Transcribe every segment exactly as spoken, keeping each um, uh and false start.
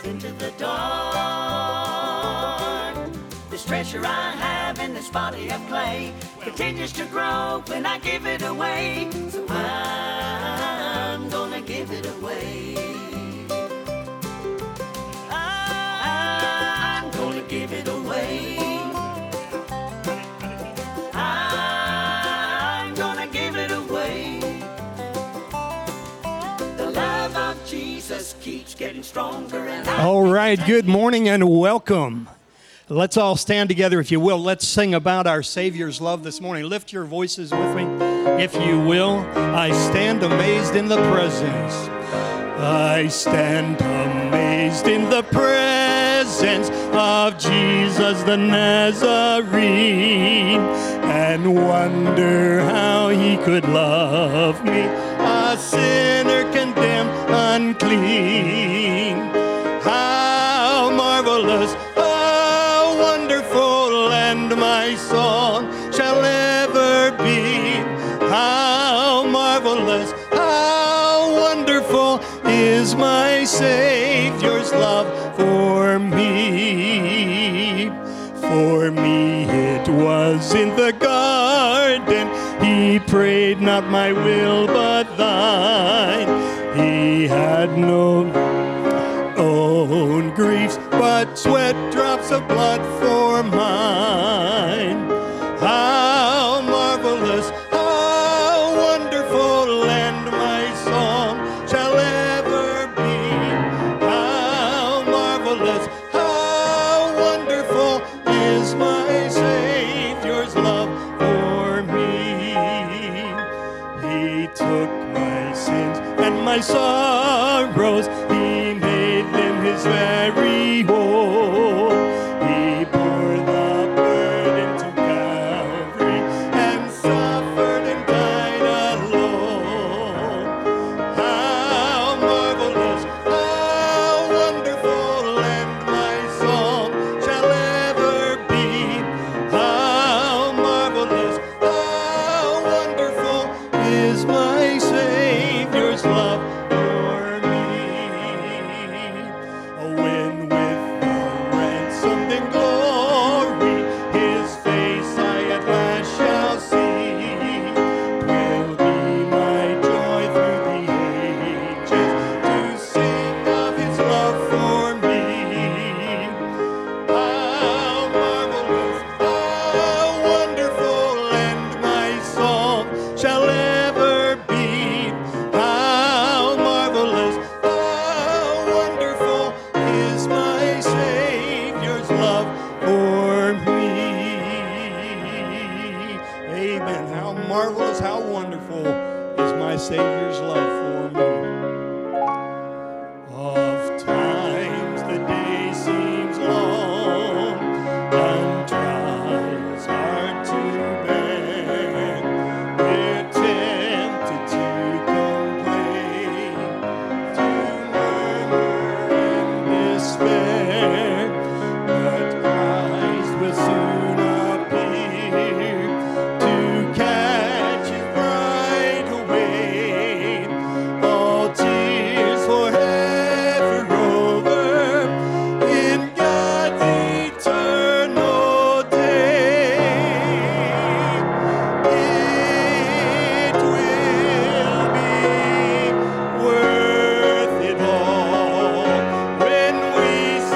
us into the dawn. This treasure I have in this body of clay continues to grow when I give it away. So I'm gonna give it away. I'm gonna give it away. I'm gonna give it away. The love of Jesus keeps getting stronger. And all right, good morning and welcome. Let's all stand together, if you will. Let's sing about our Savior's love this morning. Lift your voices with me, if you will. I stand amazed in the presence. I stand amazed in the presence of Jesus the Nazarene, and wonder how he could love me, a sinner condemned, unclean. How marvelous! My song shall ever be. How marvelous, how wonderful is my Savior's love for me. For me it was in the garden, he prayed not my will but thine. He had no own griefs, but sweat drops of blood for mine. How marvelous, how wonderful, and my song shall ever be. How marvelous, how wonderful is my Savior's love for me. He took my sins and my sorrows, he made them his very own. He poured the burden to Calvary and suffered and died alone. How marvelous, how wonderful, and my song shall ever be. How marvelous, how wonderful is my Savior's love for me. When with the ransomed in glory his face I at last shall see, 'twill be my joy through the ages to sing of his love for me. How marvelous, how wonderful, and my song shall ever be. How marvelous, how wonderful is my Savior's love for me. Amen. How marvelous, how wonderful is my Savior's love for me. Oft times the day seems long, and trials hard to bear. We're tempted to complain, to murmur and despair. But Christ will soon appear to catch you right away. All tears forever over in God's eternal day. It will be worth it all when we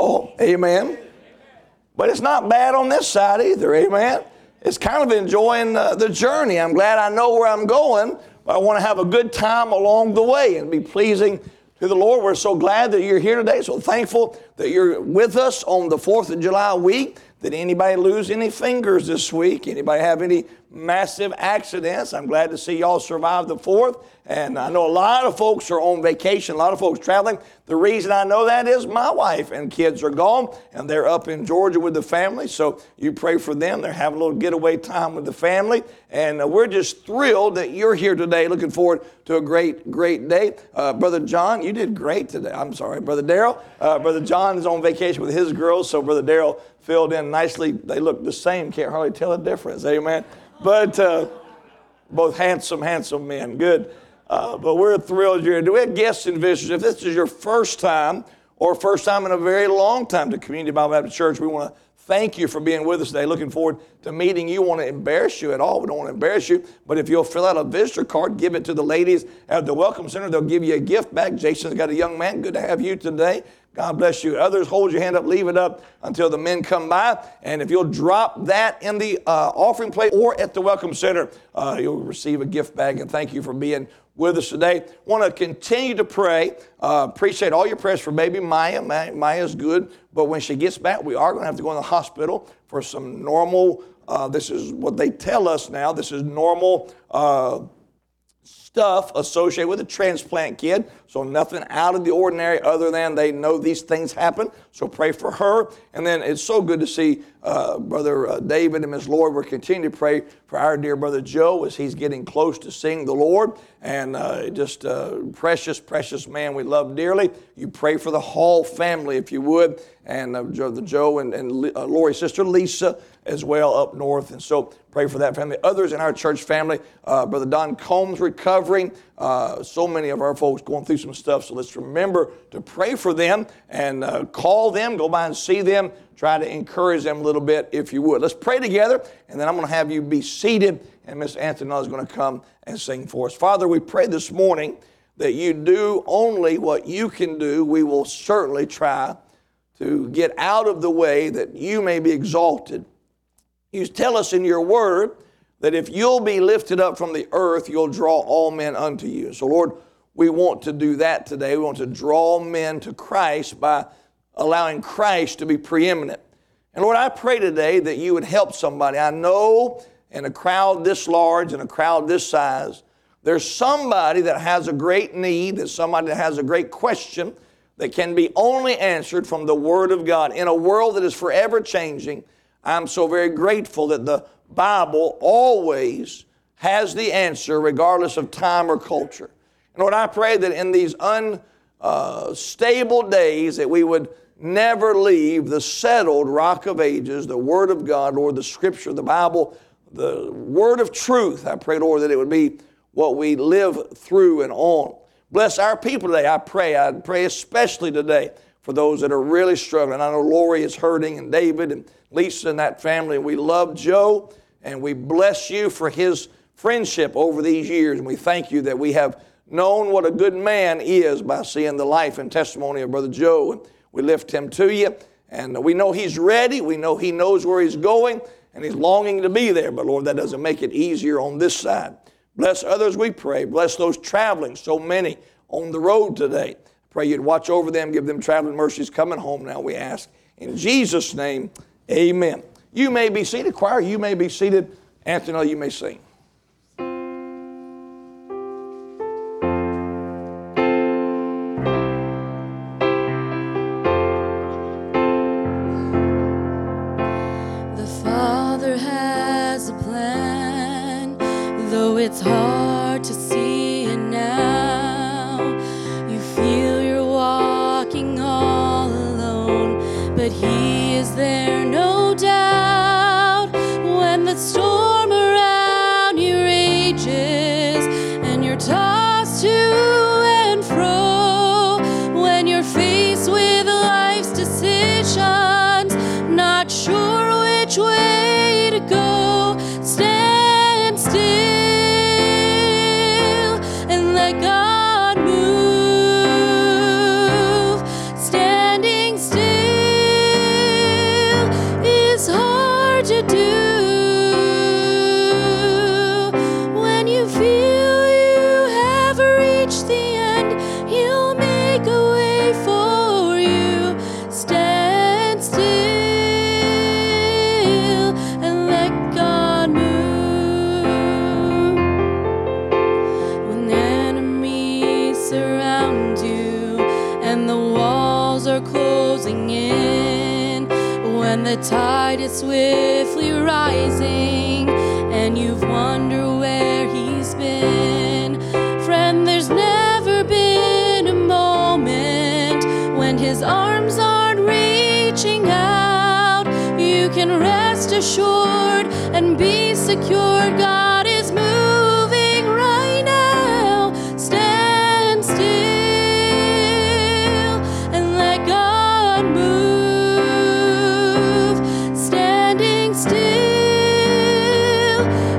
all. Amen. But it's not bad on this side either. Amen. It's kind of enjoying the, the journey. I'm glad I know where I'm going, but I want to have a good time along the way and be pleasing to the Lord. We're so glad that you're here today. So thankful that you're with us on the fourth of July week. Did anybody lose any fingers this week? Anybody have any massive accidents? I'm glad to see y'all survived the fourth. And I know a lot of folks are on vacation, a lot of folks traveling. The reason I know that is my wife and kids are gone, and they're up in Georgia with the family. So you pray for them. They're having a little getaway time with the family. And we're just thrilled that you're here today. Looking forward to a great, great day. Uh, Brother John, you did great today. I'm sorry, Brother Daryl. Uh, Brother John is on vacation with his girls, so Brother Daryl filled in nicely. They look the same. Can't hardly tell the difference. Amen. But uh, both handsome, handsome men. Good. Uh, but we're thrilled you're here. Do we have guests and visitors? If this is your first time or first time in a very long time to Community Bible Baptist Church, we want to thank you for being with us today. Looking forward to meeting you. We want to embarrass you at all. We don't want to embarrass you. But if you'll fill out a visitor card, give it to the ladies at the Welcome Center. They'll give you a gift bag. Jason's got a young man. Good to have you today. God bless you. Others, hold your hand up, leave it up until the men come by. And if you'll drop that in the uh, offering plate or at the Welcome Center, uh, you'll receive a gift bag. And thank you for being with us today. Want to continue to pray. Uh, appreciate all your prayers for baby Maya. Maya. Maya's good, but when she gets back, we are going to have to go in the hospital for some normal, uh, this is what they tell us now, this is normal uh stuff associated with a transplant kid. So nothing out of the ordinary other than they know these things happen. So pray for her. And then it's so good to see uh, Brother uh, David and Miss Lori. We're continuing to pray for our dear Brother Joe as he's getting close to seeing the Lord. And uh, just a precious, precious man we love dearly. You pray for the Hall family, if you would, and uh, Brother Joe and, and uh, Lori's sister Lisa as well up north. And so pray for that family. Others in our church family, uh, Brother Don Combs recovering. Uh, so many of our folks going through some stuff. So let's remember to pray for them and uh, call them, go by and see them. Try to encourage them a little bit if you would. Let's pray together, and then I'm going to have you be seated, and Miss Anthony is going to come and sing for us. Father, we pray this morning that you do only what you can do. We will certainly try to get out of the way that you may be exalted. You tell us in your word that if you'll be lifted up from the earth, you'll draw all men unto you. So, Lord, we want to do that today. We want to draw men to Christ by allowing Christ to be preeminent. And, Lord, I pray today that you would help somebody. I know in a crowd this large, in a crowd this size, there's somebody that has a great need, there's somebody that has a great question that can be only answered from the Word of God. In a world that is forever changing, I'm so very grateful that the Bible always has the answer regardless of time or culture. And Lord, I pray that in these unstable uh, days that we would never leave the settled rock of ages, the Word of God, Lord, the Scripture, the Bible, the Word of truth. I pray, Lord, that it would be what we live through and on. Bless our people today, I pray. I pray especially today for those that are really struggling. I know Lori is hurting, and David and Lisa and that family. We love Joe, and we bless you for his friendship over these years. And we thank you that we have known what a good man is by seeing the life and testimony of Brother Joe. And we lift him to you, and we know he's ready. We know he knows where he's going, and he's longing to be there. But, Lord, that doesn't make it easier on this side. Bless others, we pray. Bless those traveling, so many on the road today. Pray you'd watch over them, give them traveling mercies coming home now, we ask. In Jesus' name, amen. You may be seated, choir. You may be seated. Anthony, you may sing. The Father has a plan, though it's hard to see it now. But he is there, no doubt, when the storm around you rages and you're tossed to and fro, when you're faced with life's decisions, not sure which way to go, stand still and let God move, standing still. when the tide is swiftly rising and you wonder where he's been. Friend, there's never been a moment when his arms aren't reaching out. You can rest assured and be secured. God is moving right now. Stand still and let God move. Standing still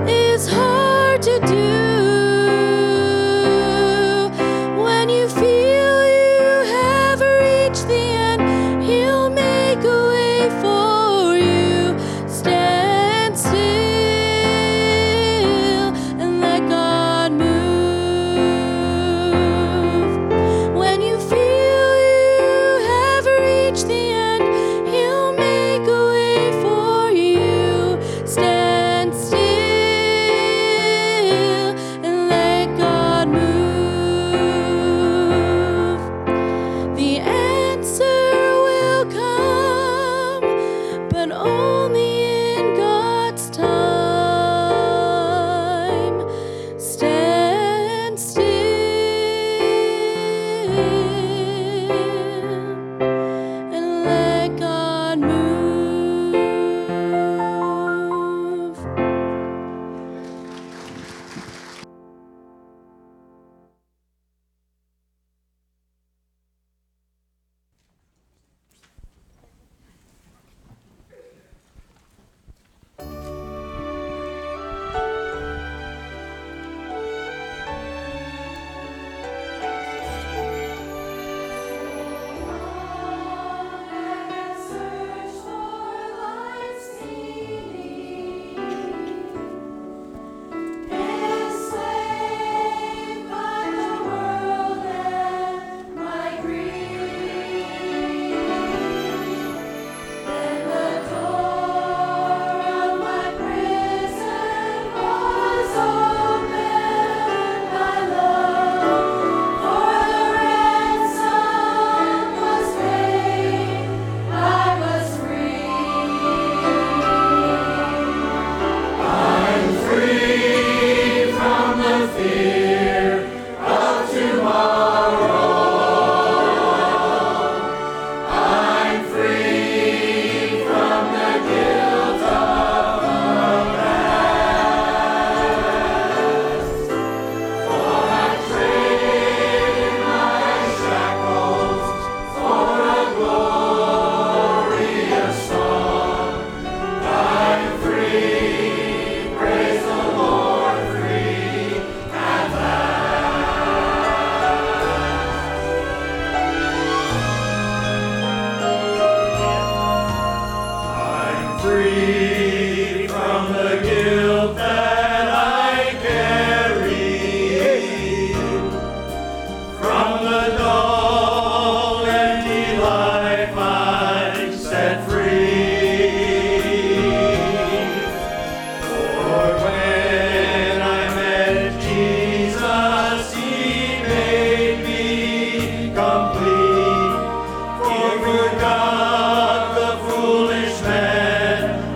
is hard to do. When you feel you have reached the end, he'll make a way for you. Stand still.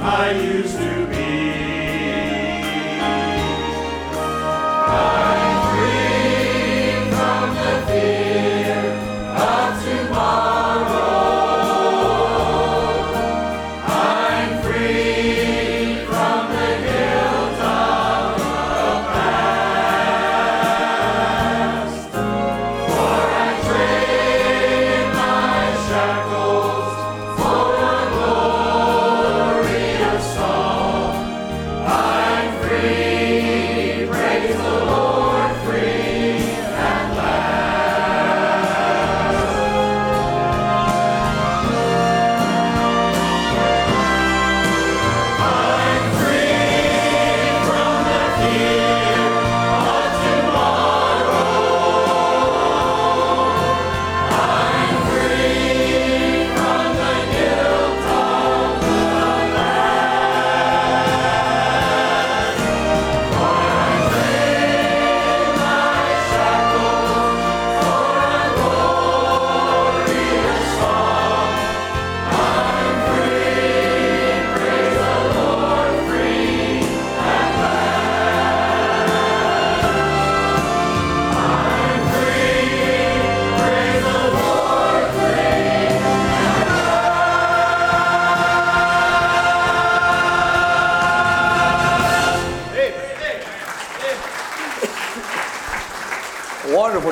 I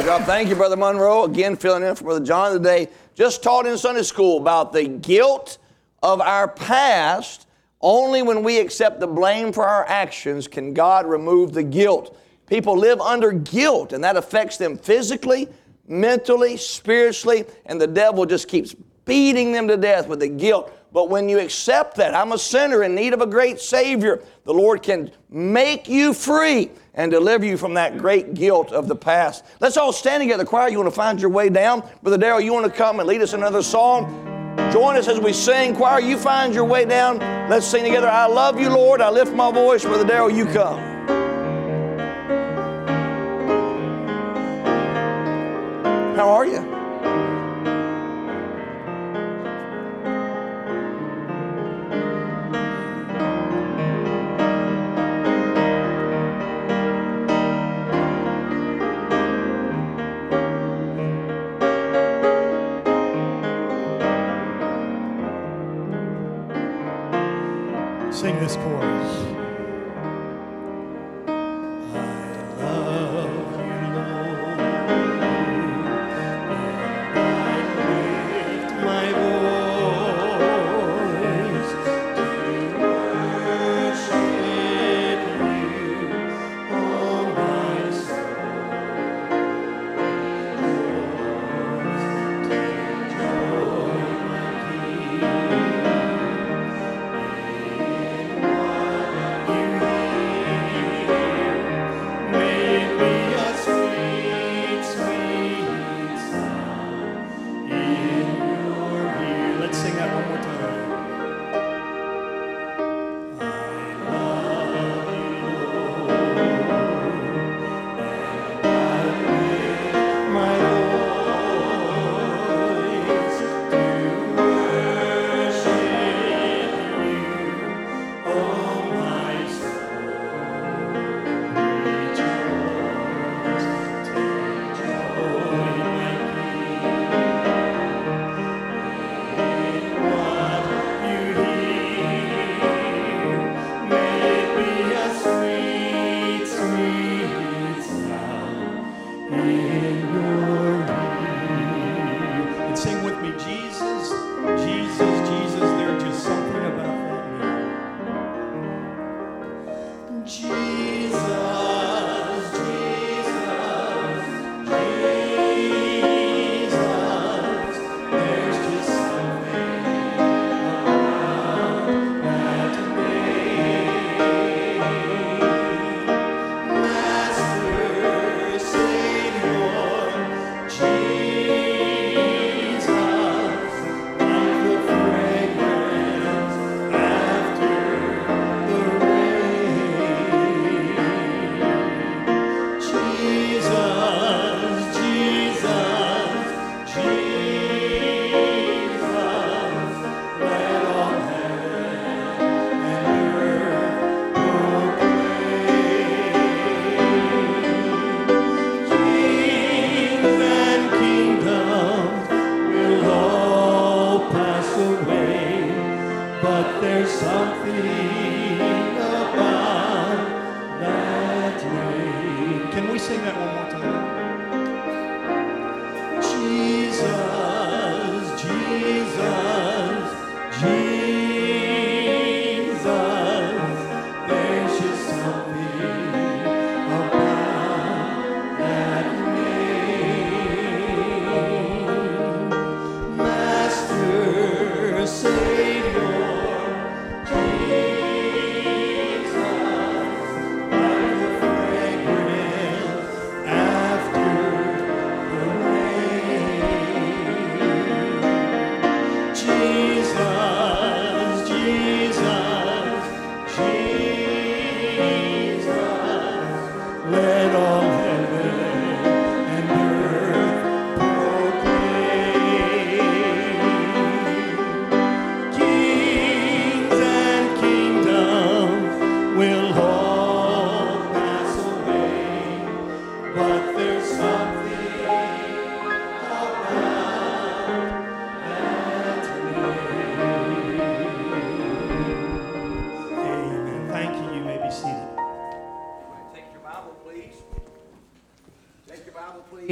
Praise God. Thank you, Brother Monroe. Again, filling in for Brother John today. Just taught in Sunday school about the guilt of our past. Only when we accept the blame for our actions can God remove the guilt. People live under guilt, and that affects them physically, mentally, spiritually, and the devil just keeps beating them to death with the guilt. But when you accept that, I'm a sinner in need of a great Savior, the Lord can make you free and deliver you from that great guilt of the past. Let's all stand together. Choir, you want to find your way down? Brother Daryl, you want to come and lead us in another song? Join us as we sing. Choir, you find your way down. Let's sing together. I love you, Lord. I lift my voice. Brother Daryl, you come. How are you? Sing this chorus.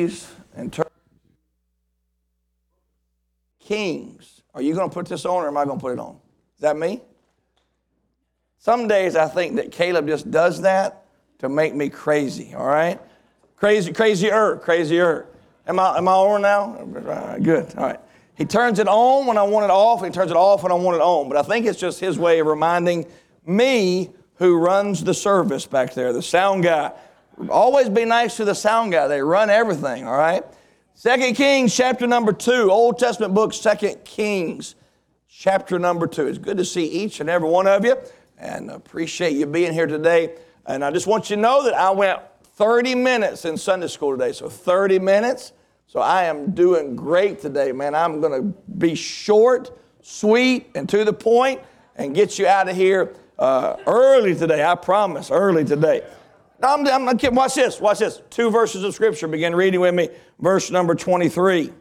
donkeys and turkeys. Kings. Are you going to put this on, or am I going to put it on? Is that me? Some days I think that Caleb just does that to make me crazy, all right? Crazy, crazier, crazier. Am I, am I on now? Good, all right. He turns it on when I want it off, and he turns it off when I want it on. But I think it's just his way of reminding me, who runs the service back there, the sound guy. Always be nice to the sound guy. They run everything, all right? Second Kings chapter number two, Old Testament book, Second Kings chapter number two. It's good to see each and every one of you, and appreciate you being here today. And I just want you to know that I went thirty minutes in Sunday school today, so thirty minutes. So I am doing great today, man. I'm going to be short, sweet, and to the point, and get you out of here uh, early today. I promise, early today. I'm, I'm kidding. Watch this. Watch this. Two verses of Scripture. Begin reading with me. Verse number twenty-three.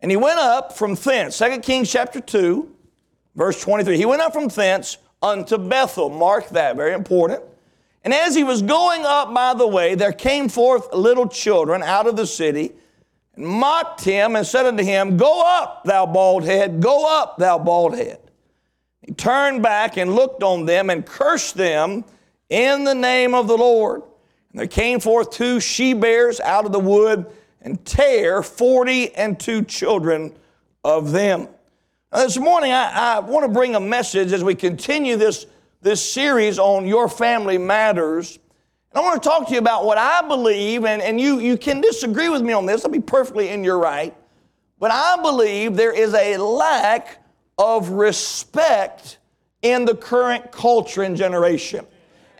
And he went up from thence. Second Kings chapter two, verse twenty-three. He went up from thence unto Bethel. Mark that. Very important. And as he was going up by the way, there came forth little children out of the city, and mocked him, and said unto him, Go up, thou bald head. Go up, thou bald head. He turned back and looked on them, and cursed them in the name of the Lord. And there came forth two she-bears out of the wood, and tare forty and two children of them. Now this morning, I, I want to bring a message as we continue this, this series on Your Family Matters. And I want to talk to you about what I believe, and, and you, you can disagree with me on this. I'll be perfectly in your right. But I believe there is a lack of respect in the current culture and generation.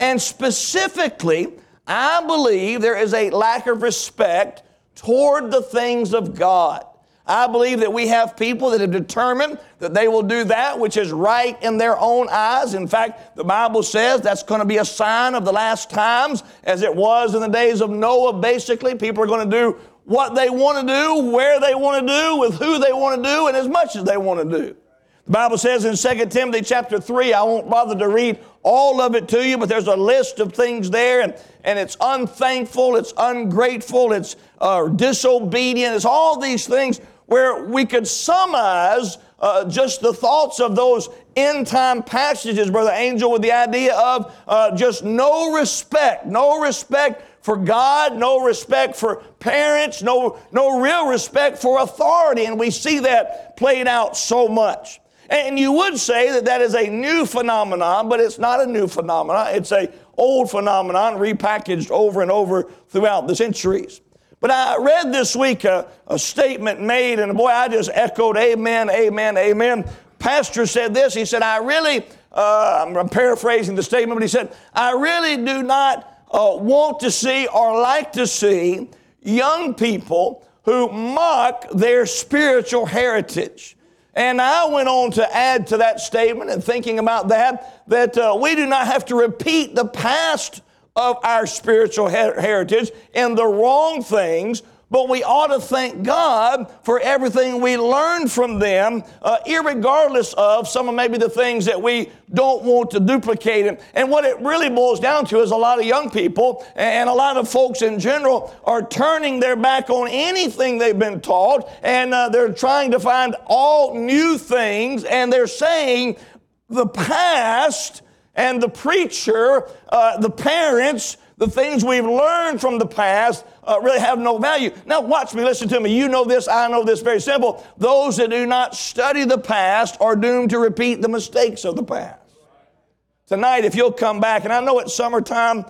And specifically, I believe there is a lack of respect toward the things of God. I believe that we have people that have determined that they will do that which is right in their own eyes. In fact, the Bible says that's going to be a sign of the last times, as it was in the days of Noah, basically. People are going to do what they want to do, where they want to do, with who they want to do, and as much as they want to do. The Bible says in Second Timothy chapter three, I won't bother to read all of it to you, but there's a list of things there, and, and it's unthankful, it's ungrateful, it's uh, disobedient, it's all these things where we could summarize uh, just the thoughts of those end-time passages, Brother Angel, with the idea of uh, just no respect, no respect for God, no respect for parents, no, no real respect for authority, and we see that played out so much. And you would say that that is a new phenomenon, but it's not a new phenomenon. It's an old phenomenon repackaged over and over throughout the centuries. But I read this week a, a statement made, and boy, I just echoed, amen, amen, amen. Pastor said this. He said, I really, uh, I'm paraphrasing the statement, but he said, I really do not uh, want to see or like to see young people who mock their spiritual heritage. And I went on to add to that statement, and thinking about that, that uh, we do not have to repeat the past of our spiritual her- heritage and the wrong things, but we ought to thank God for everything we learned from them, uh, irregardless of some of maybe the things that we don't want to duplicate. And, and what it really boils down to is a lot of young people and a lot of folks in general are turning their back on anything they've been taught, and uh, they're trying to find all new things, and they're saying the past and the preacher, uh, the parents, the things we've learned from the past uh, really have no value. Now watch me, listen to me. You know this, I know this, very simple. Those that do not study the past are doomed to repeat the mistakes of the past. Tonight, if you'll come back, and I know it's summertime,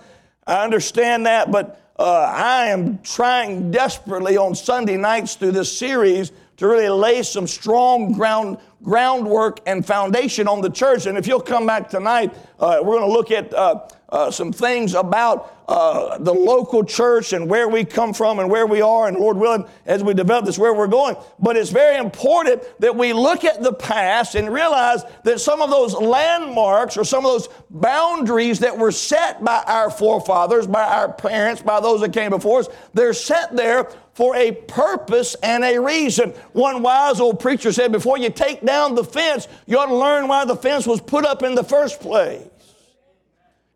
I understand that, but uh, I am trying desperately on Sunday nights through this series to really lay some strong ground groundwork and foundation on the church. And if you'll come back tonight, uh, we're going to look at uh, uh, some things about uh, the local church and where we come from and where we are, and Lord willing, as we develop this, where we're going. But it's very important that we look at the past and realize that some of those landmarks or some of those boundaries that were set by our forefathers, by our parents, by those that came before us, they're set there for a purpose and a reason. One wise old preacher said, before you take down the fence, you ought to learn why the fence was put up in the first place.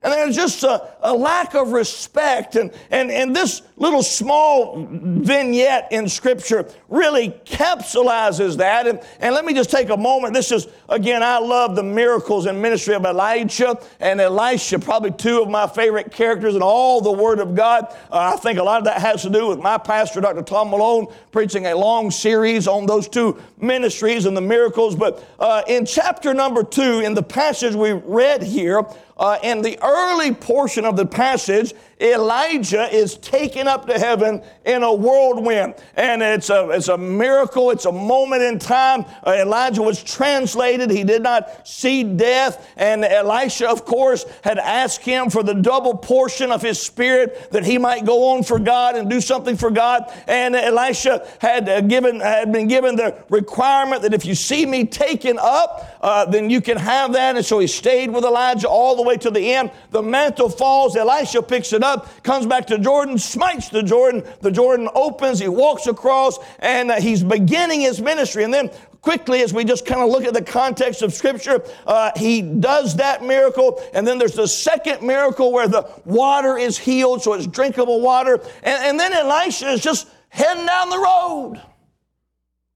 And there's just a, a lack of respect. And, and, and this little small vignette in Scripture really capsulizes that. And, and let me just take a moment. This is, again, I love the miracles and ministry of Elijah and Elisha, probably two of my favorite characters in all the Word of God. Uh, I think a lot of that has to do with my pastor, Doctor Tom Malone, preaching a long series on those two ministries and the miracles. But uh, in chapter number two, in the passage we read here, Uh, in the early portion of the passage, Elijah is taken up to heaven in a whirlwind. And it's a, it's a miracle. It's a moment in time. Uh, Elijah was translated. He did not see death. And Elisha, of course, had asked him for the double portion of his spirit that he might go on for God and do something for God. And Elisha had, uh, given, had been given the requirement that if you see me taken up, uh, then you can have that. And so he stayed with Elijah all the way to the end. The mantle falls. Elisha picks it up. Up, comes back to Jordan, smites the Jordan. The Jordan opens, he walks across, and uh, he's beginning his ministry. And then quickly, as we just kind of look at the context of Scripture, uh, he does that miracle. And then there's the second miracle where the water is healed, so it's drinkable water. And, and then Elisha is just heading down the road,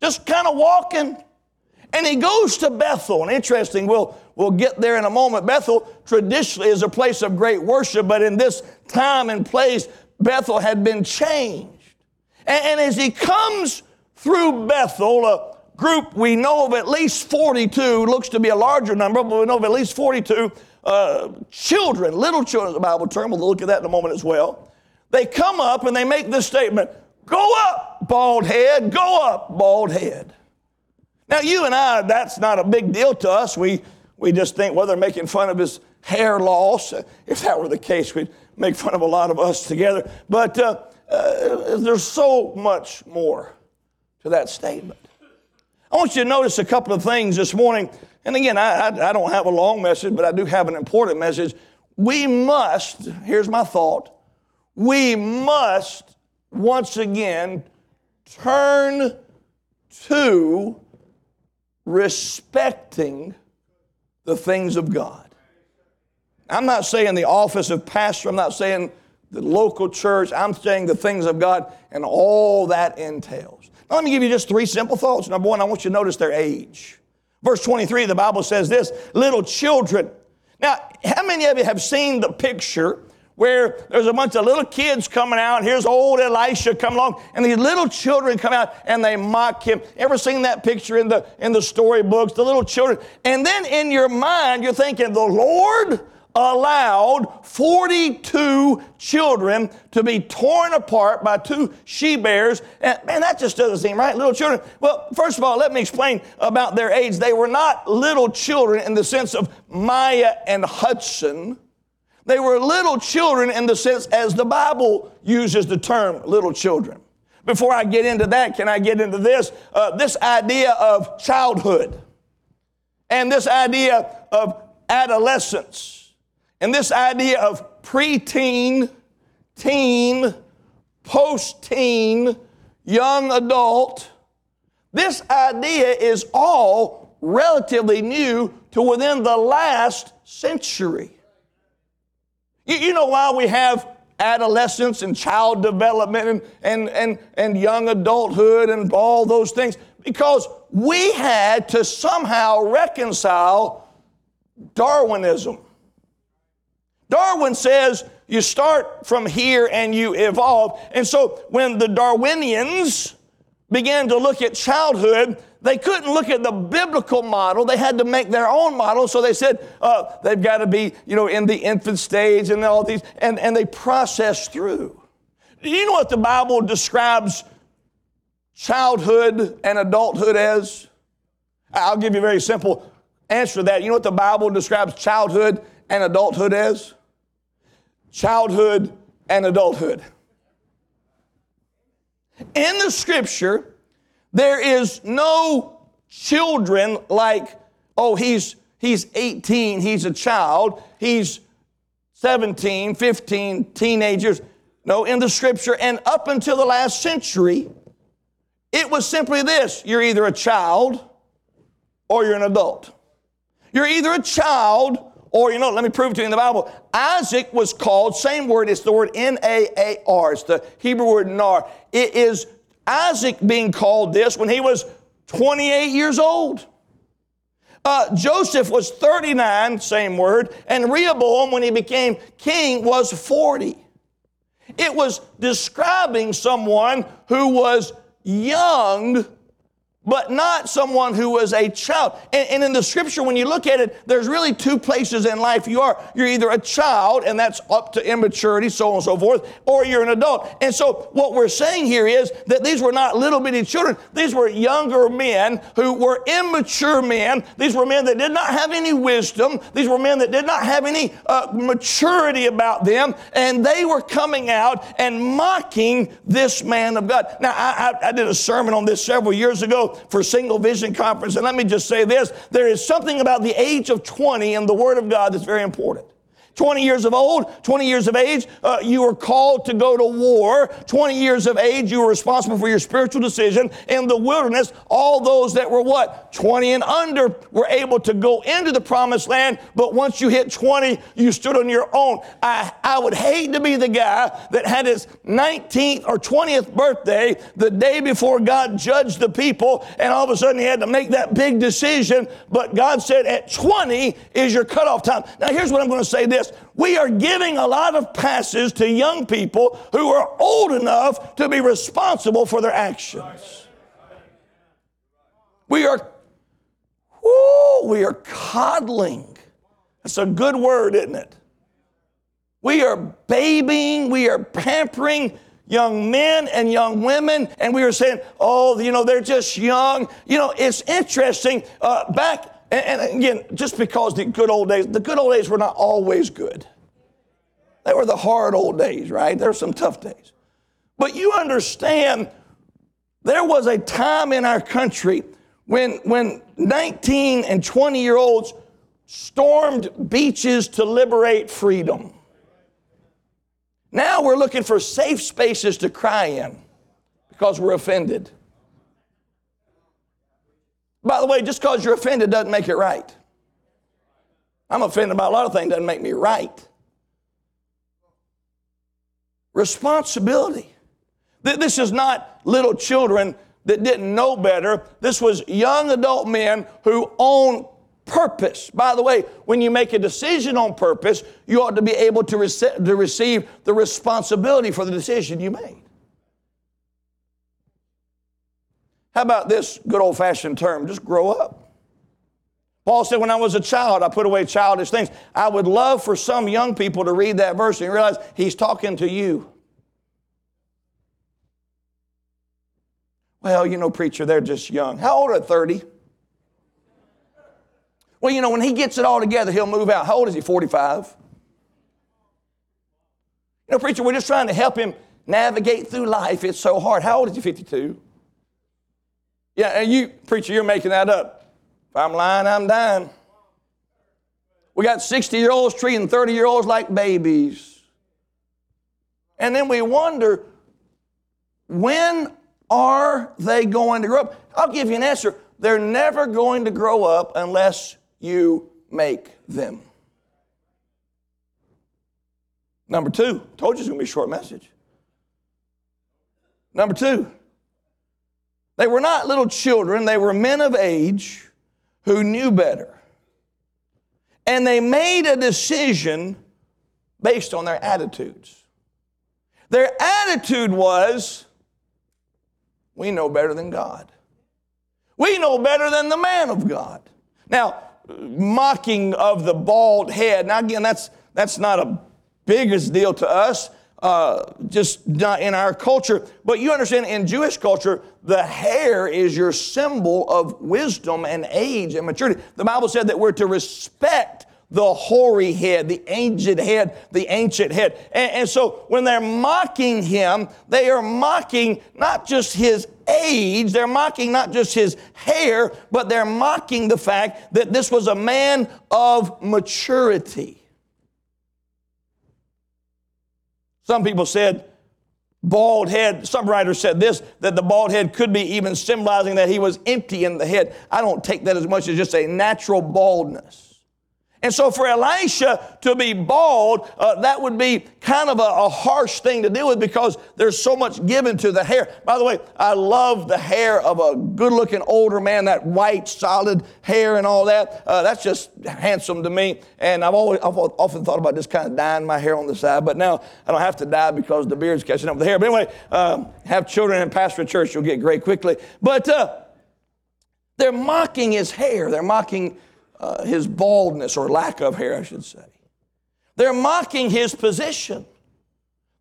just kind of walking. And he goes to Bethel. And interesting, we'll, we'll get there in a moment. Bethel traditionally is a place of great worship, but in this time and place, Bethel had been changed. And, and as he comes through Bethel, a group we know of at least forty-two, looks to be a larger number, but we know of at least forty-two uh, children, little children is the Bible term. We'll look at that in a moment as well. They come up and they make this statement, "Go up, bald head, go up, bald head." Now, you and I, that's not a big deal to us. We we just think, well, they're making fun of his hair loss. If that were the case, we'd make fun of a lot of us together. But uh, uh, there's so much more to that statement. I want you to notice a couple of things this morning. And again, I, I, I don't have a long message, but I do have an important message. We must, here's my thought, we must once again turn to respecting the things of God. I'm not saying the office of pastor. I'm not saying the local church. I'm saying the things of God and all that entails. Now, let me give you just three simple thoughts. Number one, I want you to notice their age. Verse twenty-three, the Bible says this, little children. Now, how many of you have seen the picture where there's a bunch of little kids coming out? Here's old Elisha coming along, and these little children come out, and they mock him. Ever seen that picture in the, in the storybooks, the little children? And then in your mind, you're thinking, the Lord allowed forty-two children to be torn apart by two she-bears. And man, that just doesn't seem right, little children. Well, first of all, let me explain about their age. They were not little children in the sense of Maya and Hudson. They were little children in the sense as the Bible uses the term little children. Before I get into that, can I get into this? Uh, this idea of childhood and this idea of adolescence and this idea of preteen, teen, post-teen, young adult. This idea is all relatively new to within the last century. You know why we have adolescence and child development and, and, and, and young adulthood and all those things? Because we had to somehow reconcile Darwinism. Darwin says you start from here and you evolve. And so when the Darwinians began to look at childhood, they couldn't look at the biblical model. They had to make their own model. So they said uh, they've got to be, you know, in the infant stage and all these, and, and they process through. Do you know what the Bible describes childhood and adulthood as? I'll give you a very simple answer to that. You know what the Bible describes childhood and adulthood as? Childhood and adulthood. In the Scripture, there is no children like, oh, he's he's eighteen, he's a child, he's seventeen, fifteen, teenagers. No, in the Scripture, and up until the last century, it was simply this. You're either a child or you're an adult. You're either a child Or, you know, let me prove to you in the Bible, Isaac was called, same word, it's the word N A A R, it's the Hebrew word nar. It is Isaac being called this when he was twenty-eight years old. Uh, Joseph was thirty-nine, same word, and Rehoboam, when he became king, was forty. It was describing someone who was young, but not someone who was a child. And, and in the Scripture, when you look at it, there's really two places in life you are. You're either a child, and that's up to immaturity, so on and so forth, or you're an adult. And so what we're saying here is that these were not little bitty children. These were younger men who were immature men. These were men that did not have any wisdom. These were men that did not have any uh, maturity about them. And they were coming out and mocking this man of God. Now, I, I, I did a sermon on this several years ago for Single Vision Conference. And let me just say this. There is something about the age of twenty in the Word of God that's very important. twenty years of old, twenty years of age, uh, you were called to go to war. twenty years of age, you were responsible for your spiritual decision. In the wilderness, all those that were what? twenty and under were able to go into the promised land, but once you hit twenty, you stood on your own. I, I would hate to be the guy that had his nineteenth or twentieth birthday the day before God judged the people, and all of a sudden he had to make that big decision, but God said at twenty is your cutoff time. Now here's what I'm going to say this. We are giving a lot of passes to young people who are old enough to be responsible for their actions. We are, whoo, we are coddling. That's a good word, isn't it? We are babying, we are pampering young men and young women, and we are saying, oh, you know, they're just young. You know, it's interesting, uh, back And again, just because the good old days, the good old days were not always good. They were the hard old days, right? There were some tough days. But you understand, there was a time in our country when, when nineteen and twenty-year-olds stormed beaches to liberate freedom. Now we're looking for safe spaces to cry in because we're offended. By the way, just because you're offended doesn't make it right. I'm offended by a lot of things, doesn't make me right. Responsibility. This is not little children that didn't know better. This was young adult men who own purpose. By the way, when you make a decision on purpose, you ought to be able to rece- to receive the responsibility for the decision you made. How about this good old-fashioned term? Just grow up. Paul said, when I was a child, I put away childish things. I would love for some young people to read that verse and realize he's talking to you. Well, you know, preacher, they're just young. How old are thirty? Well, you know, when he gets it all together, he'll move out. How old is he, forty-five? You know, preacher, we're just trying to help him navigate through life. It's so hard. How old is he, fifty-two? Yeah, and you, preacher, you're making that up. If I'm lying, I'm dying. We got sixty-year-olds treating thirty-year-olds like babies. And then we wonder, when are they going to grow up? I'll give you an answer. They're never going to grow up unless you make them. Number two, told you it's going to be a short message. Number two. They were not little children. They were men of age who knew better. And they made a decision based on their attitudes. Their attitude was, we know better than God. We know better than the man of God. Now, mocking of the bald head. Now, again, that's, that's not a biggest deal to us. Uh, just not in our culture. But you understand, in Jewish culture, the hair is your symbol of wisdom and age and maturity. The Bible said that we're to respect the hoary head, the aged head, the ancient head. And, and so when they're mocking him, they are mocking not just his age, they're mocking not just his hair, but they're mocking the fact that this was a man of maturity. Some people said bald head, some writers said this, that the bald head could be even symbolizing that he was empty in the head. I don't take that as much as just a natural baldness. And so for Elisha to be bald, uh, that would be kind of a, a harsh thing to deal with because there's so much given to the hair. By the way, I love the hair of a good-looking older man, that white, solid hair and all that. Uh, that's just handsome to me. And I've, always, I've often thought about just kind of dyeing my hair on the side, but now I don't have to dye because the beard's catching up with the hair. But anyway, uh, have children and pastor a church, you'll get gray quickly. But uh, they're mocking his hair. They're mocking Uh, his baldness, or lack of hair, I should say. They're mocking his position.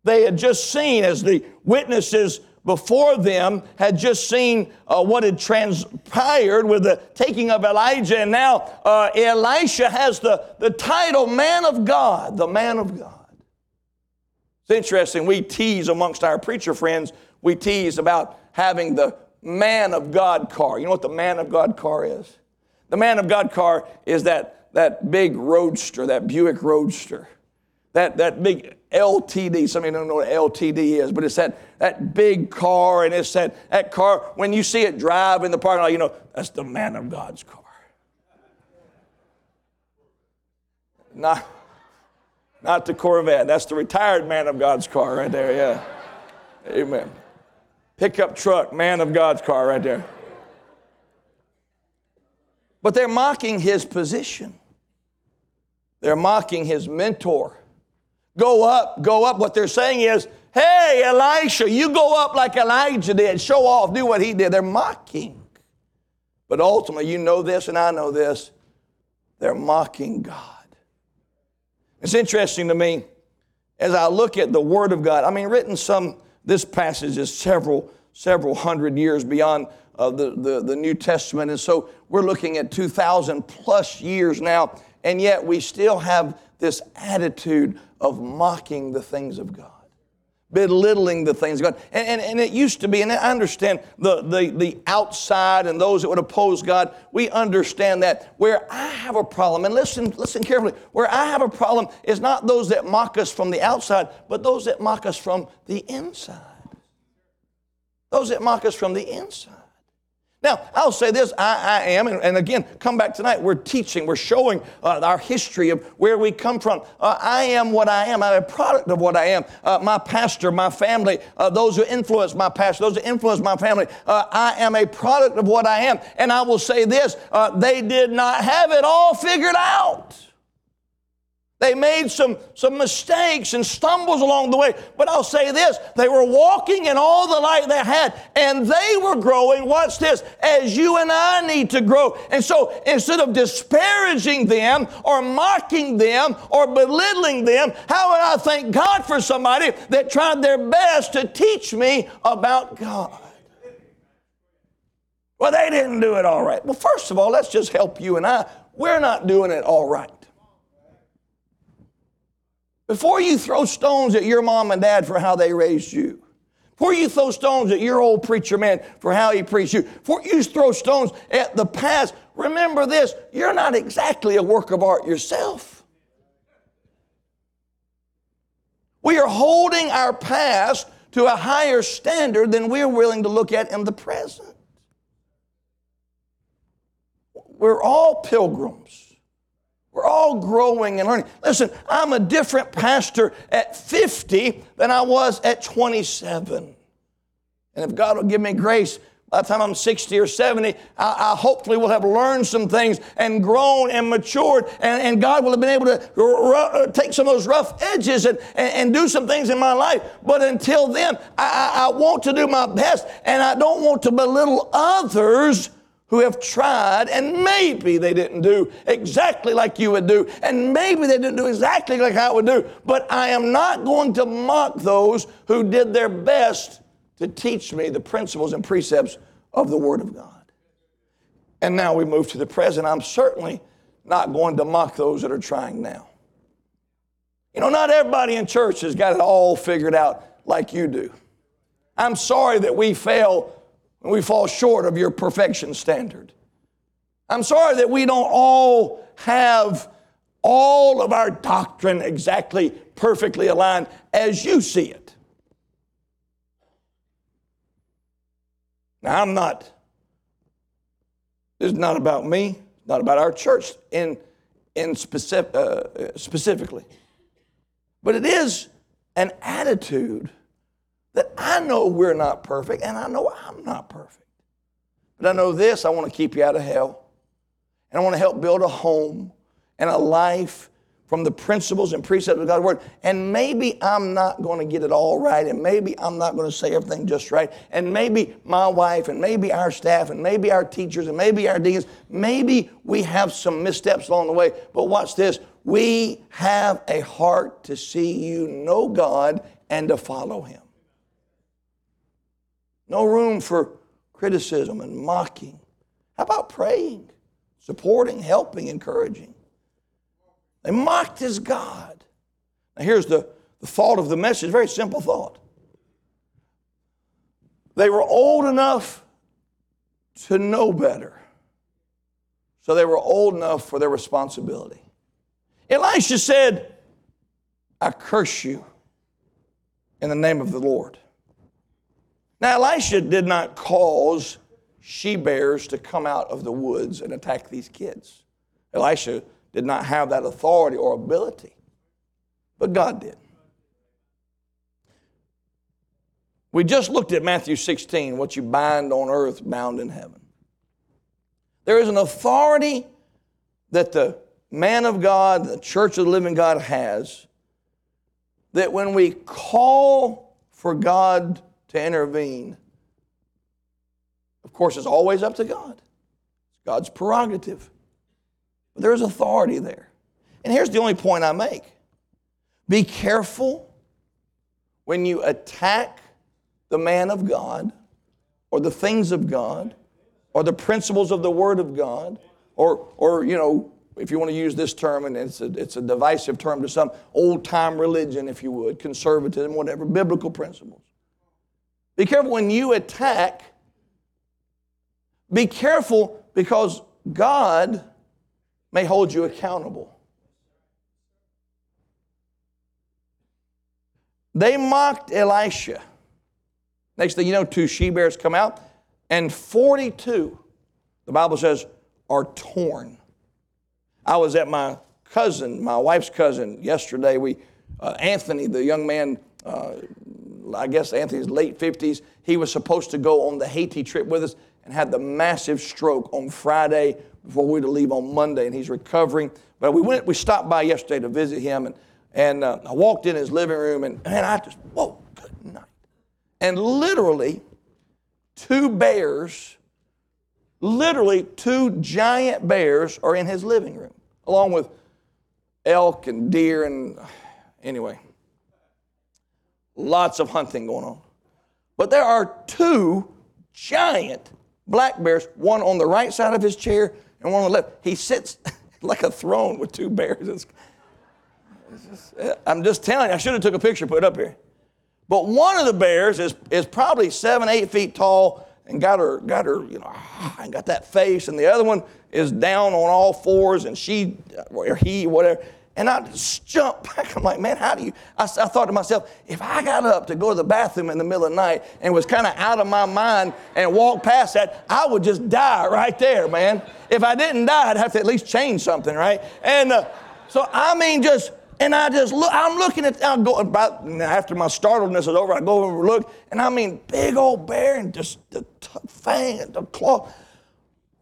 They had just seen, as the witnesses before them had just seen uh, what had transpired with the taking of Elijah, and now uh, Elisha has the, the title man of God, the man of God. It's interesting, we tease amongst our preacher friends, we tease about having the man of God car. You know what the man of God car is? The man of God car is that, that big roadster, that Buick Roadster, that, that big L T D. Some of you don't know what L T D is, but it's that, that big car, and it's that, that car, when you see it drive in the parking lot, you know, that's the man of God's car. Not, not the Corvette. That's the retired man of God's car right there, yeah. Amen. Pickup truck, man of God's car right there. But they're mocking his position. They're mocking his mentor. Go up, go up. What they're saying is, hey, Elisha, you go up like Elijah did. Show off, do what he did. They're mocking. But ultimately, you know this and I know this, they're mocking God. It's interesting to me, as I look at the Word of God, I mean, written some, this passage is several, several hundred years beyond of the, the, the New Testament. And so we're looking at two thousand plus years now, and yet we still have this attitude of mocking the things of God, belittling the things of God. And, and, and it used to be, and I understand the, the, the outside and those that would oppose God, we understand that. Where I have a problem, and listen, listen carefully, where I have a problem is not those that mock us from the outside, but those that mock us from the inside. Those that mock us from the inside. Now, I'll say this, I, I am, and, and again, come back tonight, we're teaching, we're showing uh, our history of where we come from. Uh, I am what I am. I'm a product of what I am. Uh, my pastor, my family, uh, those who influence my pastor, those who influence my family, uh, I am a product of what I am. And I will say this, uh, they did not have it all figured out. They made some, some mistakes and stumbles along the way. But I'll say this, they were walking in all the light they had, and they were growing, watch this, as you and I need to grow. And so instead of disparaging them or mocking them or belittling them, how would I thank God for somebody that tried their best to teach me about God? Well, they didn't do it all right. Well, first of all, let's just help you and I. We're not doing it all right. Before you throw stones at your mom and dad for how they raised you, before you throw stones at your old preacher man for how he preached you, before you throw stones at the past, remember this, you're not exactly a work of art yourself. We are holding our past to a higher standard than we're willing to look at in the present. We're all pilgrims. We're all growing and learning. Listen, I'm a different pastor at fifty than I was at twenty-seven. And if God will give me grace, by the time I'm sixty or seventy, I, I hopefully will have learned some things and grown and matured, and, and God will have been able to r- r- take some of those rough edges and, and, and do some things in my life. But until then, I, I, I want to do my best, and I don't want to belittle others who have tried, and maybe they didn't do exactly like you would do, and maybe they didn't do exactly like I would do, but I am not going to mock those who did their best to teach me the principles and precepts of the Word of God. And now we move to the present. I'm certainly not going to mock those that are trying now. You know, not everybody in church has got it all figured out like you do. I'm sorry that we fail and we fall short of your perfection standard. I'm sorry that we don't all have all of our doctrine exactly perfectly aligned as you see it. Now, I'm not, this is not about me, it's not about our church in in specific, uh, specifically. But it is an attitude that I know we're not perfect, and I know I'm not perfect. But I know this, I want to keep you out of hell. And I want to help build a home and a life from the principles and precepts of God's Word. And maybe I'm not going to get it all right, and maybe I'm not going to say everything just right, and maybe my wife, and maybe our staff, and maybe our teachers, and maybe our deacons, maybe we have some missteps along the way. But watch this. We have a heart to see you know God and to follow Him. No room for criticism and mocking. How about praying, supporting, helping, encouraging? They mocked his God. Now here's the, the thought of the message, very simple thought. They were old enough to know better. So they were old enough for their responsibility. Elisha said, I curse you in the name of the Lord. Now Elisha did not cause she-bears to come out of the woods and attack these kids. Elisha did not have that authority or ability, but God did. We just looked at Matthew sixteen, what you bind on earth, bound in heaven. There is an authority that the man of God, the church of the living God has, that when we call for God to intervene, of course, it's always up to God. It's God's prerogative. But there is authority there. And here's the only point I make. Be careful when you attack the man of God or the things of God or the principles of the Word of God or, or you know, if you want to use this term, and it's a, it's a divisive term to some, old-time religion, if you would, conservatism, whatever, biblical principles. Be careful when you attack. Be careful because God may hold you accountable. They mocked Elisha. Next thing you know, two she-bears come out, and forty-two, the Bible says, are torn. I was at my cousin, my wife's cousin, yesterday. We, uh, Anthony, the young man, uh, I guess Anthony's late fifties, he was supposed to go on the Haiti trip with us and had the massive stroke on Friday before we were to leave on Monday, and he's recovering. But we went, we stopped by yesterday to visit him, and, and uh, I walked in his living room, and man, I just, whoa, good night. And literally, two bears, literally two giant bears are in his living room, along with elk and deer and, anyway, lots of hunting going on. But there are two giant black bears, one on the right side of his chair and one on the left. He sits like a throne with two bears. It's, it's just, I'm just telling you, I should have took a picture, put it up here. But one of the bears is, is probably seven, eight feet tall and got her, got her, you know, and got that face. And the other one is down on all fours and she, or he, whatever. And I just jump back. I'm like, man, how do you? I, I thought to myself, if I got up to go to the bathroom in the middle of the night and was kind of out of my mind and walked past that, I would just die right there, man. If I didn't die, I'd have to at least change something, right? And uh, so I mean, just and I just look. I'm looking at. I go about after my startledness is over. I go over and look, and I mean, big old bear and just the t- fang and the claw.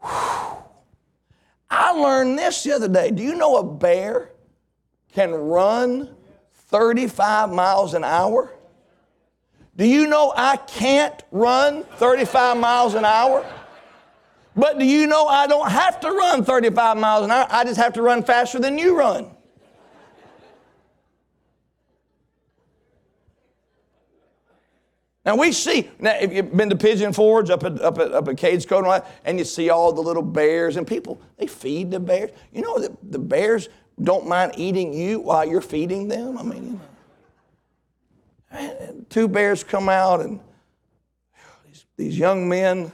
Whew. I learned this the other day. Do you know a bear can run thirty-five miles an hour? Do you know I can't run thirty-five miles an hour? But do you know I don't have to run thirty-five miles an hour? I just have to run faster than you run. Now we see, now if you've been to Pigeon Forge up at, up at, up at Cades Cove and all that, and you see all the little bears and people, they feed the bears. You know the, the bears don't mind eating you while you're feeding them. I mean, you know. Two bears come out, and these, these young men.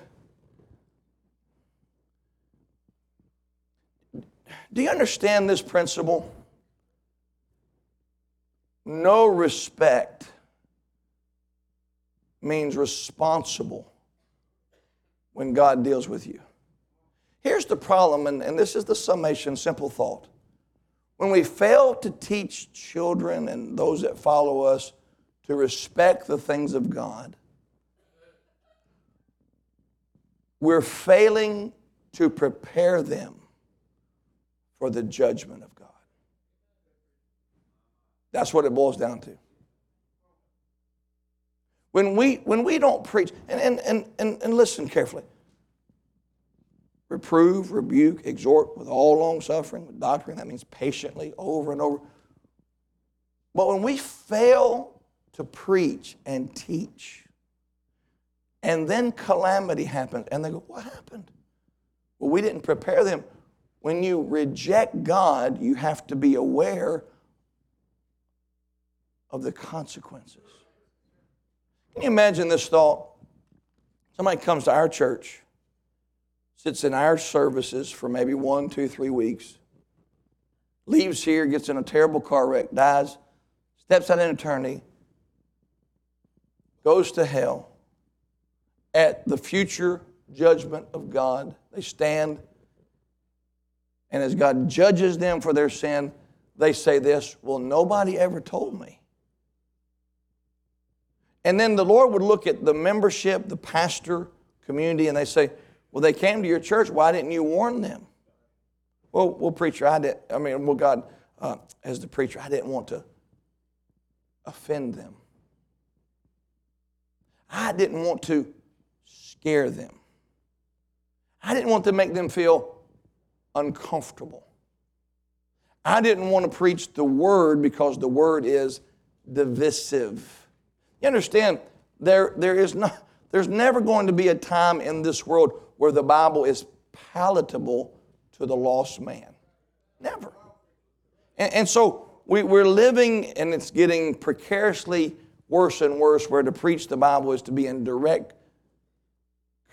Do you understand this principle? No respect means responsible when God deals with you. Here's the problem, and, and this is the summation, simple thought. When we fail to teach children and those that follow us to respect the things of God, we're failing to prepare them for the judgment of God. That's what it boils down to. When we when we don't preach, and, and, and, and, and listen carefully, reprove, rebuke, exhort with all long-suffering, with doctrine, that means patiently, over and over. But when we fail to preach and teach, and then calamity happens, and they go, what happened? Well, we didn't prepare them. When you reject God, you have to be aware of the consequences. Can you imagine this thought? Somebody comes to our church, sits in our services for maybe one, two, three weeks, leaves here, gets in a terrible car wreck, dies, steps out in eternity, goes to hell. At the future judgment of God, they stand, and as God judges them for their sin, they say this, well, nobody ever told me. And then the Lord would look at the membership, the pastor, community, and they say, well, they came to your church. Why didn't you warn them? Well, well, preacher, I didn't. I mean, well, God, uh, as the preacher, I didn't want to offend them. I didn't want to scare them. I didn't want to make them feel uncomfortable. I didn't want to preach the word because the word is divisive. You understand, there, there is not, there's never going to be a time in this world where the Bible is palatable to the lost man. Never. And, and so we, we're living, and it's getting precariously worse and worse, where to preach the Bible is to be in direct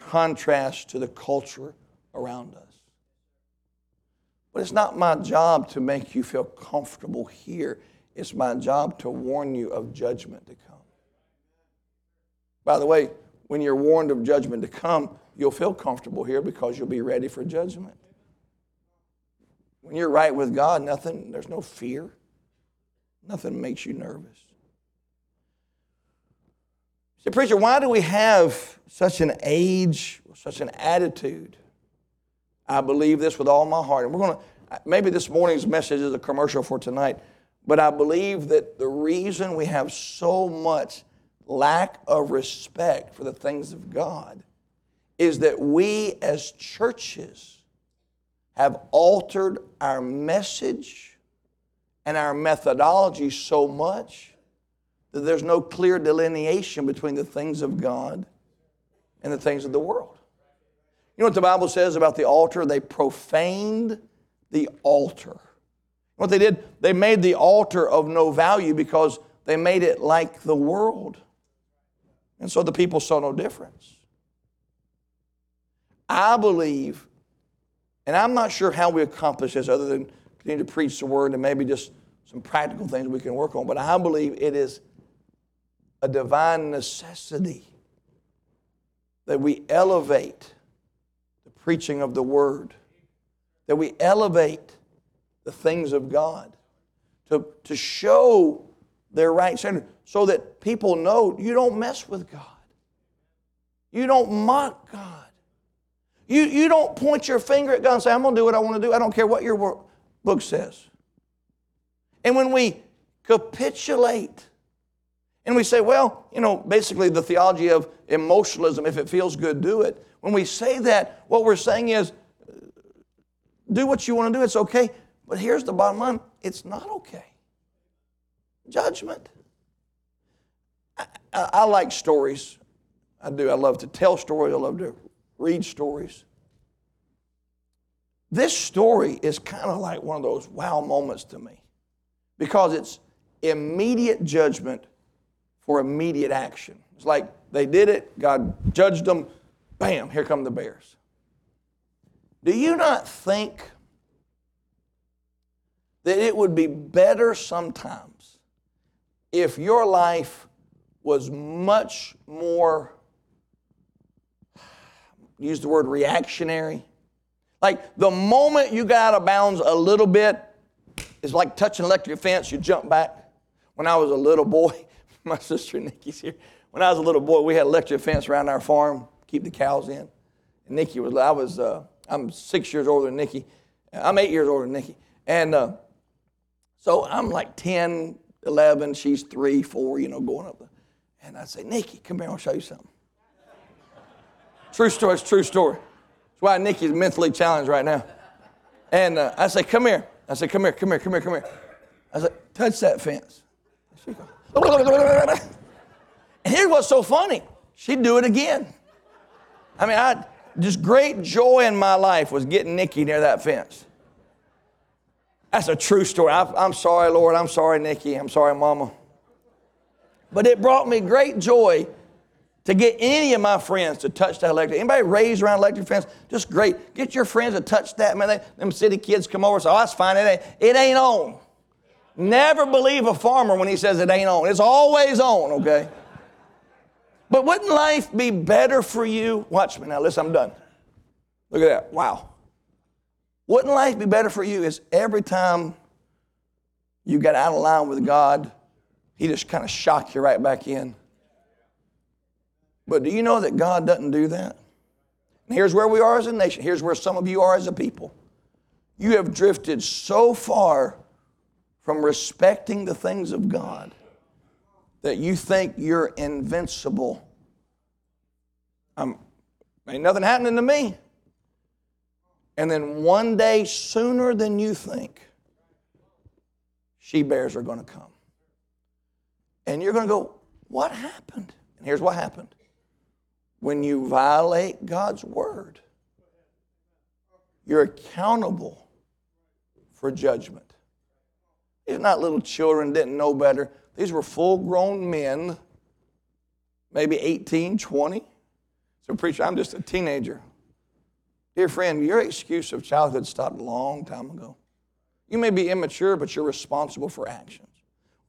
contrast to the culture around us. But it's not my job to make you feel comfortable here. It's my job to warn you of judgment to come. By the way, when you're warned of judgment to come, you'll feel comfortable here because you'll be ready for judgment. When you're right with God, nothing, there's no fear. Nothing makes you nervous. So, preacher, why do we have such an age, such an attitude? I believe this with all my heart. And we're going to, maybe this morning's message is a commercial for tonight, but I believe that the reason we have so much lack of respect for the things of God is that we as churches have altered our message and our methodology so much that there's no clear delineation between the things of God and the things of the world. You know what the Bible says about the altar? They profaned the altar. What they did, they made the altar of no value because they made it like the world. And so the people saw no difference. I believe, and I'm not sure how we accomplish this other than continue to preach the word and maybe just some practical things we can work on, but I believe it is a divine necessity that we elevate the preaching of the word, that we elevate the things of God to, to show their right standard so that people know you don't mess with God. You don't mock God. You, you don't point your finger at God and say, I'm going to do what I want to do. I don't care what your book says. And when we capitulate and we say, well, you know, basically the theology of emotionalism, if it feels good, do it. When we say that, what we're saying is do what you want to do. It's okay. But here's the bottom line. It's not okay. Judgment. I, I, I like stories. I do. I love to tell stories. I love to read stories. This story is kind of like one of those wow moments to me because it's immediate judgment for immediate action. It's like they did it. God judged them. Bam, here come the bears. Do you not think that it would be better sometimes if your life was much more, use the word reactionary, like the moment you got out of bounds a little bit, It's like touching electric fence. You jump back. When I was a little boy, my sister Nikki's here. When I was a little boy, we had electric fence around our farm, keep the cows in. And Nikki was, I was, uh, I'm six years older than Nikki. I'm eight years older than Nikki. And uh, so I'm like ten, eleven. She's three, four, you know, going up there. And I'd say, Nikki, come here, I'll show you something. True story, it's true story. That's why Nikki's mentally challenged right now. And uh, I say, come here. I said, come here, come here, come here, come here. I said, touch that fence. She goes, and here's what's so funny. She'd do it again. I mean, I just great joy in my life was getting Nikki near that fence. That's a true story. I, I'm sorry, Lord. I'm sorry, Nikki. I'm sorry, Mama. But it brought me great joy to get any of my friends to touch that electric. Anybody raised around electric fence? Just great. Get your friends to touch that. Man, they, them city kids come over and say, oh, that's fine. It ain't, it ain't on. Never believe a farmer when he says it ain't on. It's always on, okay? But wouldn't life be better for you? Watch me now. Listen, I'm done. Look at that. Wow. Wouldn't life be better for you is every time you got out of line with God, he just kind of shock you right back in. But do you know that God doesn't do that? And here's where we are as a nation. Here's where some of you are as a people. You have drifted so far from respecting the things of God that you think you're invincible. I'm, ain't nothing happening to me. And then one day, sooner than you think, she-bears are going to come. And you're going to go, what happened? And here's what happened. When you violate God's word, you're accountable for judgment. These are not little children, didn't know better. These were full-grown men, maybe eighteen, twenty. So, preacher, I'm just a teenager. Dear friend, your excuse of childhood stopped a long time ago. You may be immature, but you're responsible for actions.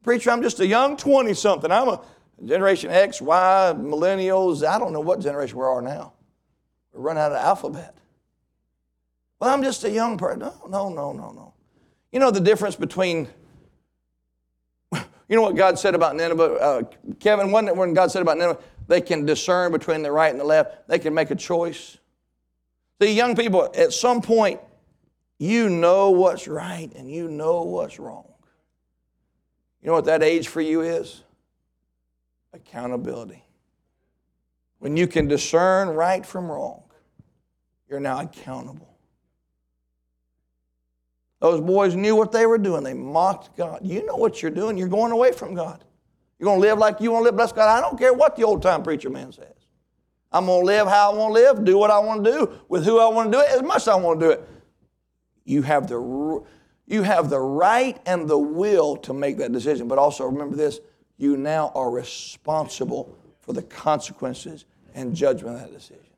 Preacher, I'm just a young twenty-something. I'm a Generation X, Y, millennials. I don't know what generation we are now. We're running out of the alphabet. Well, I'm just a young person. No, no, no, no, no. You know the difference between, you know what God said about Nineveh? Uh, Kevin, wasn't it when God said about Nineveh, they can discern between the right and the left. They can make a choice. See, young people, at some point, you know what's right and you know what's wrong. You know what that age for you is? Accountability. When you can discern right from wrong, you're now accountable. Those boys knew what they were doing. They mocked God. You know what you're doing. You're going away from God. You're going to live like you want to live. Bless God. I don't care what the old-time preacher man says. I'm going to live how I want to live, do what I want to do, with who I want to do it, as much as I want to do it. You have the, you have the right and the will to make that decision. But also remember this, you now are responsible for the consequences and judgment of that decision.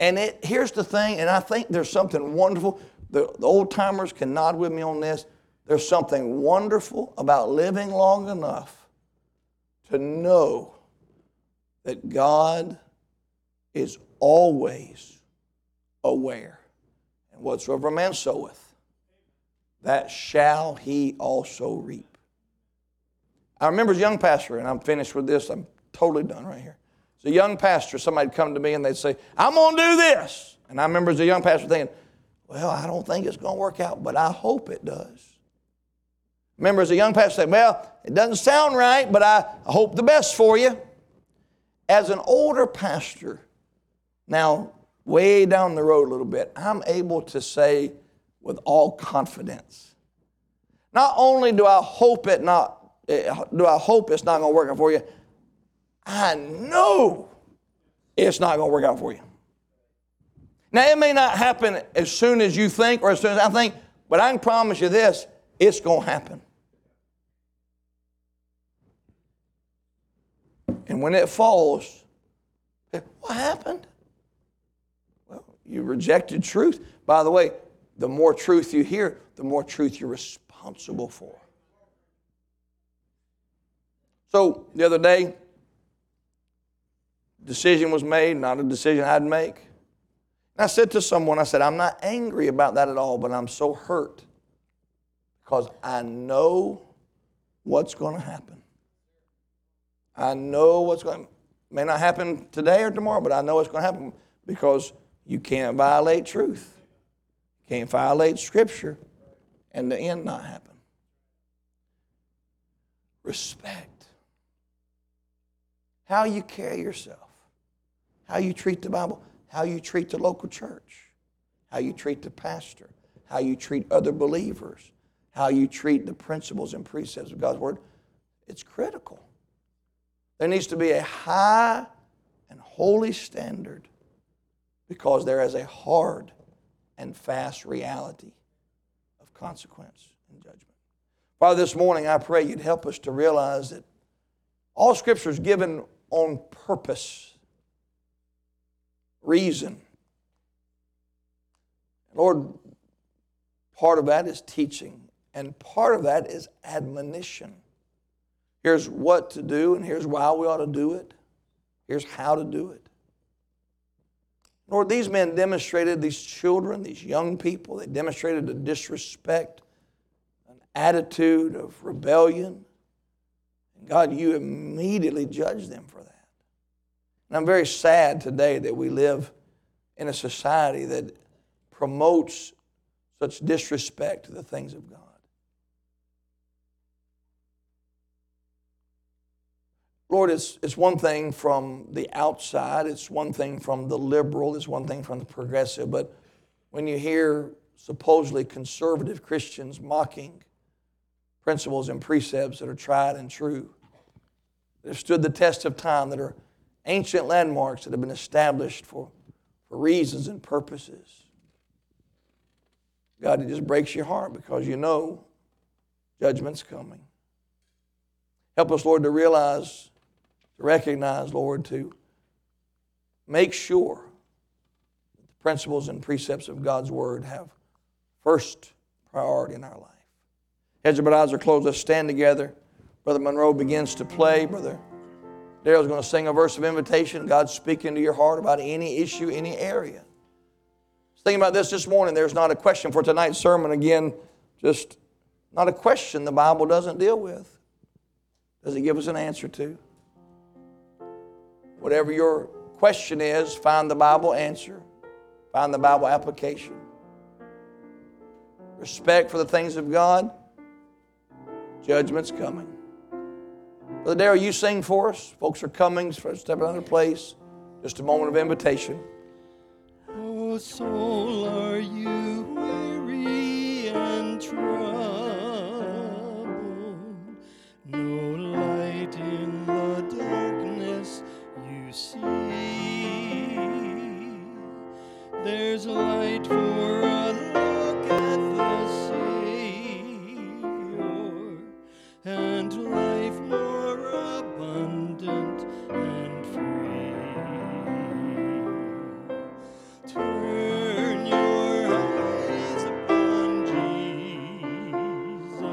And it, here's the thing, and I think there's something wonderful. The, the old-timers can nod with me on this. There's something wonderful about living long enough to know that God is always aware. And whatsoever a man soweth, that shall he also reap. I remember as a young pastor, and I'm finished with this. I'm totally done right here. As a young pastor, somebody would come to me and they'd say, I'm going to do this. And I remember as a young pastor thinking, well, I don't think it's going to work out, but I hope it does. Remember as a young pastor saying, well, it doesn't sound right, but I hope the best for you. As an older pastor, now way down the road a little bit, I'm able to say with all confidence, not only do I hope it not, do I hope it's not going to work out for you, I know it's not going to work out for you. Now, it may not happen as soon as you think or as soon as I think, but I can promise you this, it's going to happen. And when it falls, what happened? Well, you rejected truth. By the way, the more truth you hear, the more truth you're responsible for. So the other day, decision was made, not a decision I'd make. And I said to someone, I said, I'm not angry about that at all, but I'm so hurt because I know what's going to happen. I know what's going to happen. May not happen today or tomorrow, but I know it's going to happen because you can't violate truth. You can't violate Scripture and the end not happen. Respect. How you carry yourself, how you treat the Bible, how you treat the local church, how you treat the pastor, how you treat other believers, how you treat the principles and precepts of God's Word. It's critical. There needs to be a high and holy standard because there is a hard and fast reality of consequence and judgment. Father, this morning I pray you'd help us to realize that all Scripture is given on purpose, reason. Lord, part of that is teaching, and part of that is admonition. Here's what to do, and here's why we ought to do it. Here's how to do it. Lord, these men demonstrated, these children, these young people, they demonstrated a disrespect, an attitude of rebellion. God, you immediately judge them for that. And I'm very sad today that we live in a society that promotes such disrespect to the things of God. Lord, it's, it's one thing from the outside. It's one thing from the liberal. It's one thing from the progressive. But when you hear supposedly conservative Christians mocking principles and precepts that are tried and true, that have stood the test of time, that are ancient landmarks that have been established for, for reasons and purposes. God, it just breaks your heart because you know judgment's coming. Help us, Lord, to realize, to recognize, Lord, to make sure that the principles and precepts of God's Word have first priority in our life. Heads of our eyes are closed. Let's stand together. Brother Monroe begins to play. Brother Daryl's going to sing a verse of invitation. God's speaking to your heart about any issue, any area. Just thinking about this this morning. There's not a question for tonight's sermon. Again, just not a question the Bible doesn't deal with. Does it give us an answer to? Whatever your question is, find the Bible answer. Find the Bible application. Respect for the things of God. Judgment's coming. Brother Daryl, you sing for us. Folks are coming for a step in another place. Just a moment of invitation. Oh, soul, are you weary and troubled? No light in the darkness you see. There's light for a look at the sea. And life more abundant and free. Turn your eyes upon Jesus.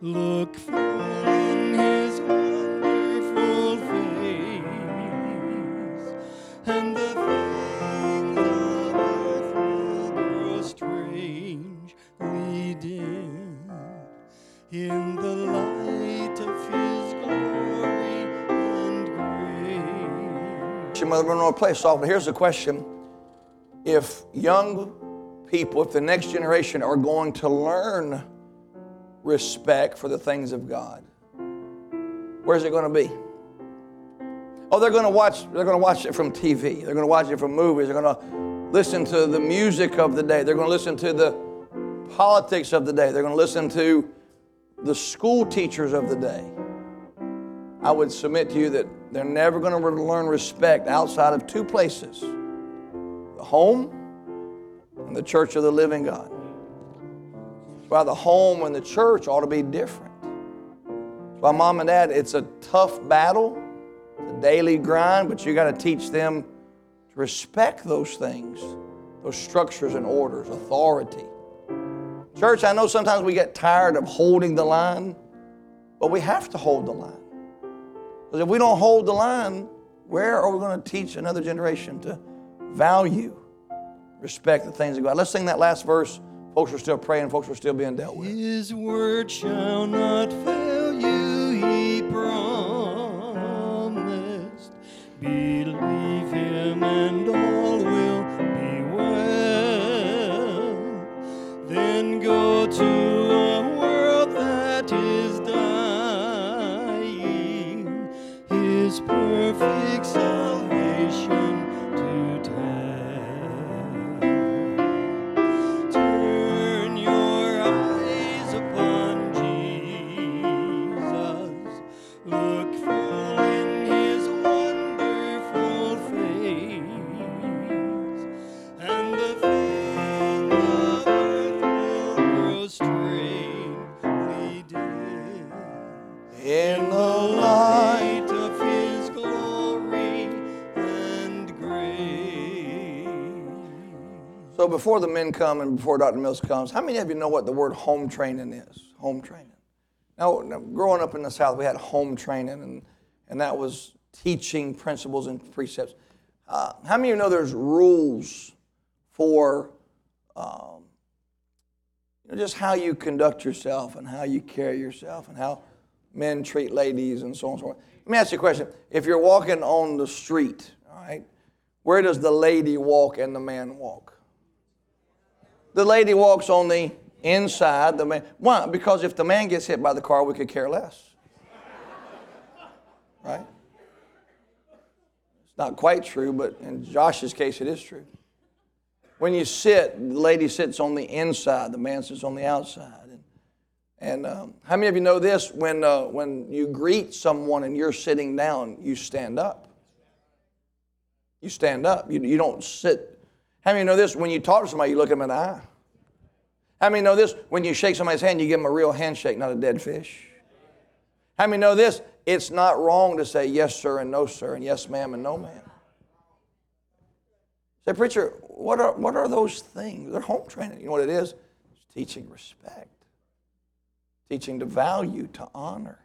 Look full in His wonderful face, and the things of earth will grow strangely dim in the light of His glory and grace. Mother Monroe, play soft. Here's the question. If young people, if the next generation are going to learn respect for the things of God, where's it going to be? Oh, they're going to watch, they're going to watch it from T V. They're going to watch it from movies. They're going to listen to the music of the day. They're going to listen to the politics of the day. They're going to listen to the school teachers of the day. I would submit to you that they're never going to learn respect outside of two places, the home and the church of the living God. That's why the home and the church ought to be different. That's why mom and dad, it's a tough battle, it's a daily grind, but you got to teach them to respect those things, those structures and orders, authority. Church, I know sometimes we get tired of holding the line, but we have to hold the line. Because if we don't hold the line, where are we going to teach another generation to value, respect the things of God? Let's sing that last verse. Folks were still praying. Folks were still being dealt with. His word shall not fail you, he promised. Believe him and all will be well. Then go to a world that is dying. His perfect salvation. So before the men come and before Doctor Mills comes, how many of you know what the word home training is? Home training. Now, now growing up in the South, we had home training, and, and that was teaching principles and precepts. Uh, how many of you know there's rules for um, you know, just how you conduct yourself and how you carry yourself and how men treat ladies and so on and so on? Let me ask you a question. If you're walking on the street, all right, where does the lady walk and the man walk? The lady walks on the inside. The man. Why? Because if the man gets hit by the car, we could care less. Right? It's not quite true, but in Josh's case, it is true. When you sit, the lady sits on the inside. The man sits on the outside. And, and um, how many of you know this? When, uh, when you greet someone and you're sitting down, you stand up. You stand up. You, you don't sit. How many know this? When you talk to somebody, you look them in the eye. How many know this? When you shake somebody's hand, you give them a real handshake, not a dead fish. How many know this? It's not wrong to say yes, sir, and no, sir, and yes, ma'am, and no, ma'am. Say, preacher, what are what are those things? They're home training. You know what it is? It's teaching respect, teaching to value, to honor.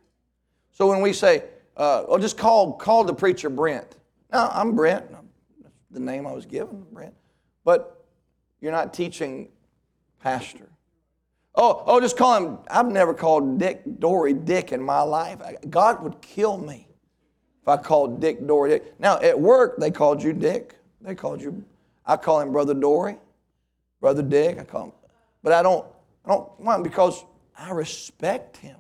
So when we say, uh, "Oh, just call call the preacher Brent," no, I'm Brent. That's the name I was given, Brent. But you're not teaching pastor. Oh, oh, just call him. I've never called Dick Dory Dick in my life. God would kill me if I called Dick Dory Dick. Now, at work, they called you Dick. They called you, I call him Brother Dory, Brother Dick. I call him. But I don't, I don't want because I respect him.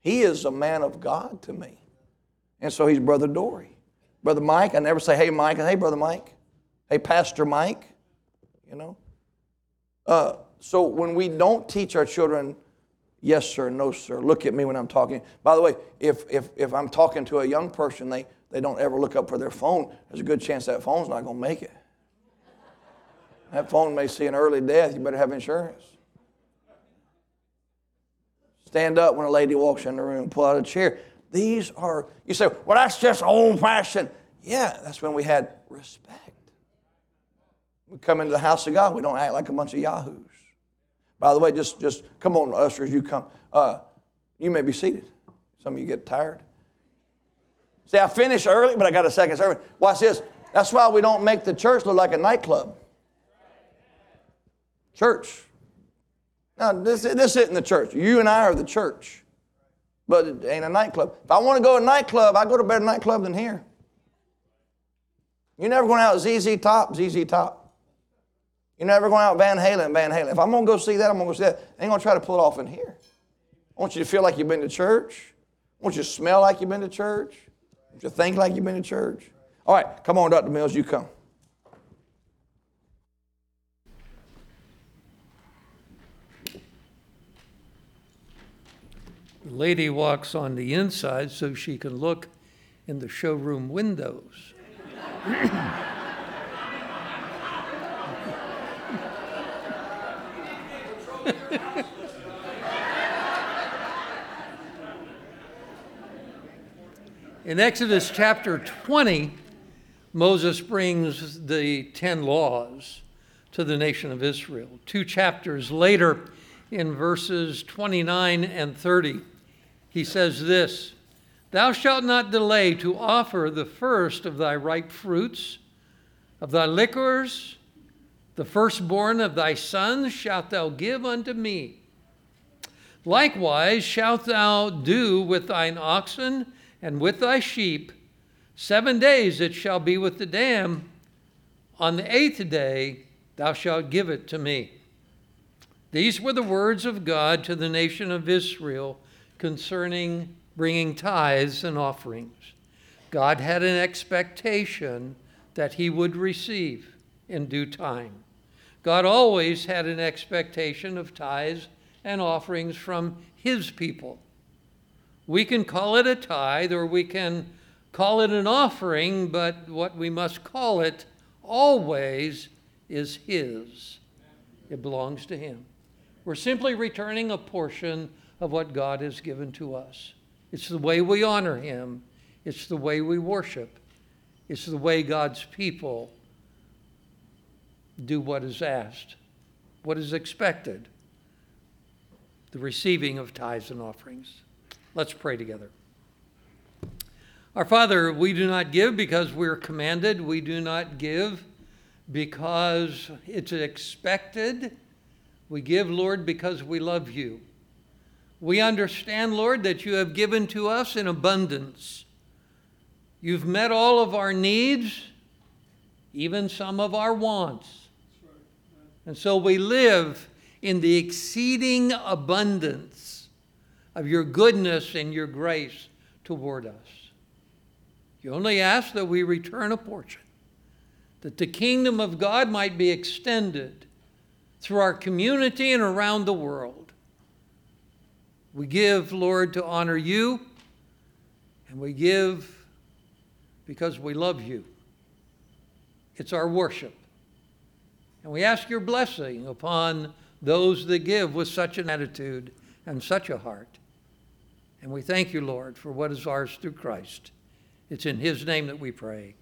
He is a man of God to me. And so he's Brother Dory. Brother Mike, I never say, hey, Mike. Hey, Brother Mike. Hey, Pastor Mike. You know, uh, so when we don't teach our children, yes, sir, no, sir, look at me when I'm talking. By the way, if if if I'm talking to a young person, they, they don't ever look up for their phone, there's a good chance that phone's not going to make it. That phone may see an early death. You better have insurance. Stand up when a lady walks in the room. Pull out a chair. These are, you say, well, that's just old-fashioned. Yeah, that's when we had respect. We come into the house of God. We don't act like a bunch of yahoos. By the way, just, just come on, ushers, you come. Uh, you may be seated. Some of you get tired. See, I finished early, but I got a second service. Watch this. That's why we don't make the church look like a nightclub. Church. Now, this, this isn't the church. You and I are the church, but it ain't a nightclub. If I want to go to a nightclub, I go to a better nightclub than here. You're never going out Z Z Top, Z Z Top. You're never going out Van Halen, Van Halen. If I'm going to go see that, I'm going to go see that. I ain't going to try to pull it off in here. I want you to feel like you've been to church. I want you to smell like you've been to church. I want you to think like you've been to church. All right, come on, Doctor Mills, you come. The lady walks on the inside so she can look in the showroom windows. In Exodus chapter twenty, Moses brings the ten laws to the nation of Israel. Two chapters later, in verses twenty-nine and thirty, he says this, "Thou shalt not delay to offer the first of thy ripe fruits, of thy liquors, The firstborn of thy sons shalt thou give unto me. Likewise shalt thou do with thine oxen and with thy sheep. Seven days it shall be with the dam. On the eighth day thou shalt give it to me. These were the words of God to the nation of Israel concerning bringing tithes and offerings. God had an expectation that he would receive in due time. God always had an expectation of tithes and offerings from his people. We can call it a tithe or we can call it an offering, but what we must call it always is his. It belongs to him. We're simply returning a portion of what God has given to us. It's the way we honor him. It's the way we worship. It's the way God's people do what is asked, what is expected, the receiving of tithes and offerings. Let's pray together. Our Father, we do not give because we're commanded. We do not give because it's expected. We give, Lord, because we love you. We understand, Lord, that you have given to us in abundance. You've met all of our needs, even some of our wants. And so we live in the exceeding abundance of your goodness and your grace toward us. You only ask that we return a portion, that the kingdom of God might be extended through our community and around the world. We give, Lord, to honor you, and we give because we love you. It's our worship. And we ask your blessing upon those that give with such an attitude and such a heart. And we thank you, Lord, for what is ours through Christ. It's in his name that we pray.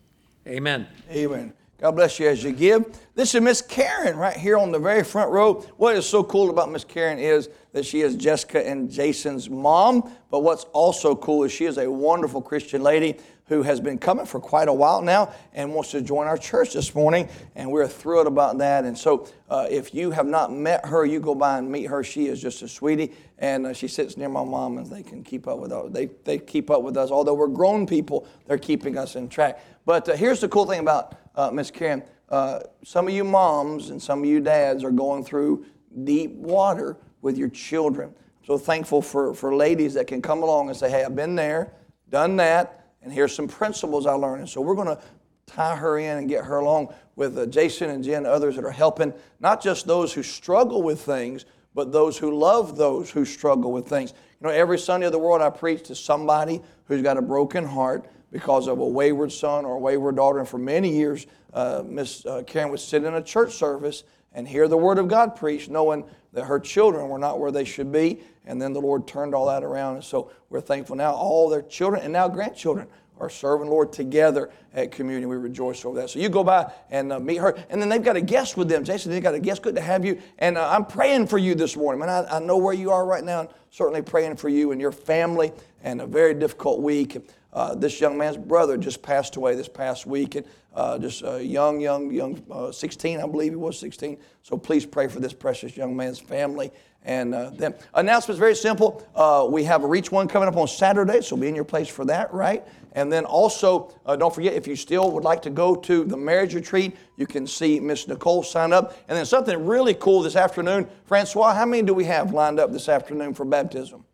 Amen. Amen. God bless you as you give. This is Miss Karen right here on the very front row. What is so cool about Miss Karen is that she is Jessica and Jason's mom. But what's also cool is she is a wonderful Christian lady who has been coming for quite a while now and wants to join our church this morning. And we're thrilled about that. And so uh, if you have not met her, you go by and meet her. She is just a sweetie. And uh, she sits near my mom and they can keep up with us. They, they keep up with us. Although we're grown people, they're keeping us in track. But uh, here's the cool thing about Uh, Miss Karen, uh, some of you moms and some of you dads are going through deep water with your children. I'm so thankful for, for ladies that can come along and say, hey, I've been there, done that, and here's some principles I learned. And so we're going to tie her in and get her along with uh, Jason and Jen and others that are helping, not just those who struggle with things, but those who love those who struggle with things. You know, every Sunday of the world I preach to somebody who's got a broken heart because of a wayward son or a wayward daughter. And for many years, uh, Miss Karen would sit in a church service and hear the Word of God preached, knowing that her children were not where they should be. And then the Lord turned all that around. And so we're thankful now all their children and now grandchildren are serving the Lord together at communion. We rejoice over that. So you go by and uh, meet her. And then they've got a guest with them. Jason, they've got a guest. Good to have you. And uh, I'm praying for you this morning. And I, I know where you are right now. I'm certainly praying for you and your family and a very difficult week. Uh, this young man's brother just passed away this past week. And uh, just a young, young, young, uh, sixteen, I believe he was sixteen. So please pray for this precious young man's family. And uh, them. Announcement's very simple. Uh, we have a Reach One coming up on Saturday, so be in your place for that, right? And then also, uh, don't forget, if you still would like to go to the marriage retreat, you can see Miss Nicole sign up. And then something really cool this afternoon. Francois, how many do we have lined up this afternoon for baptism?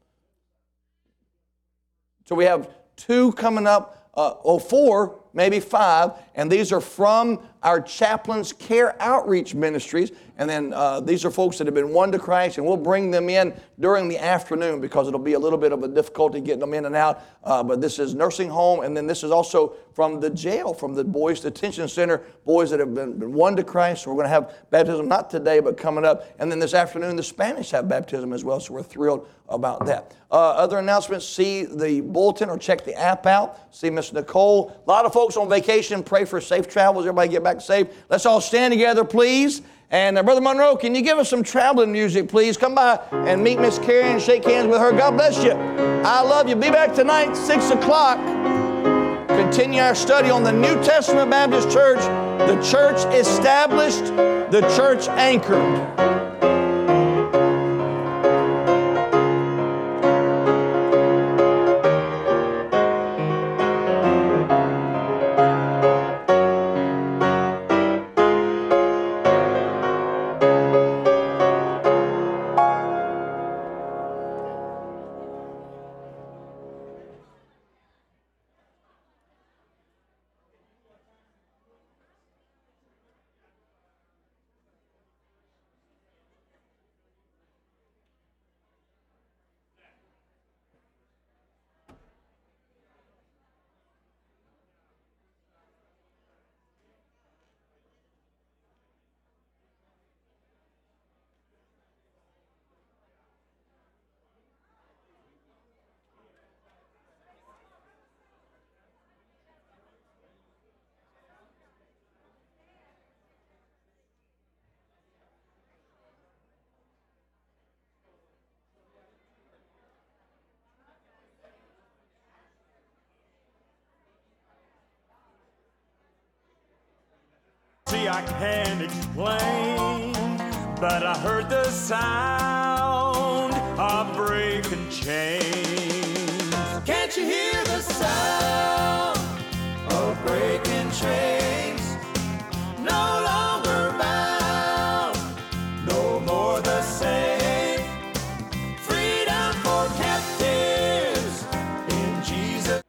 So we have two coming up, uh, oh, four, maybe five, and these are from our Chaplain's Care Outreach Ministries. And then uh, these are folks that have been won to Christ, and we'll bring them in during the afternoon because it'll be a little bit of a difficulty getting them in and out. Uh, but this is nursing home, and then this is also from the jail, from the Boys Detention Center, boys that have been, been won to Christ. So we're going to have baptism, not today, but coming up. And then this afternoon, the Spanish have baptism as well, so we're thrilled about that. Uh, other announcements, see the bulletin or check the app out. See Miss Nicole. A lot of folks on vacation, pray for safe travels. Everybody get back safe. Let's all stand together, please. And uh, Brother Monroe, can you give us some traveling music, please? Come by and meet Miss Karen, shake hands with her. God bless you. I love you. Be back tonight, six o'clock. continue our study on the New Testament Baptist Church, the church established, the church anchored. See, I can't explain, but I heard the sound of breaking chains. Can't you hear the sound of breaking chains? No longer bound, no more the same. Freedom for captives in Jesus.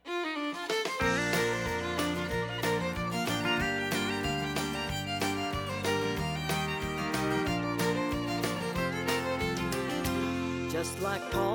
Like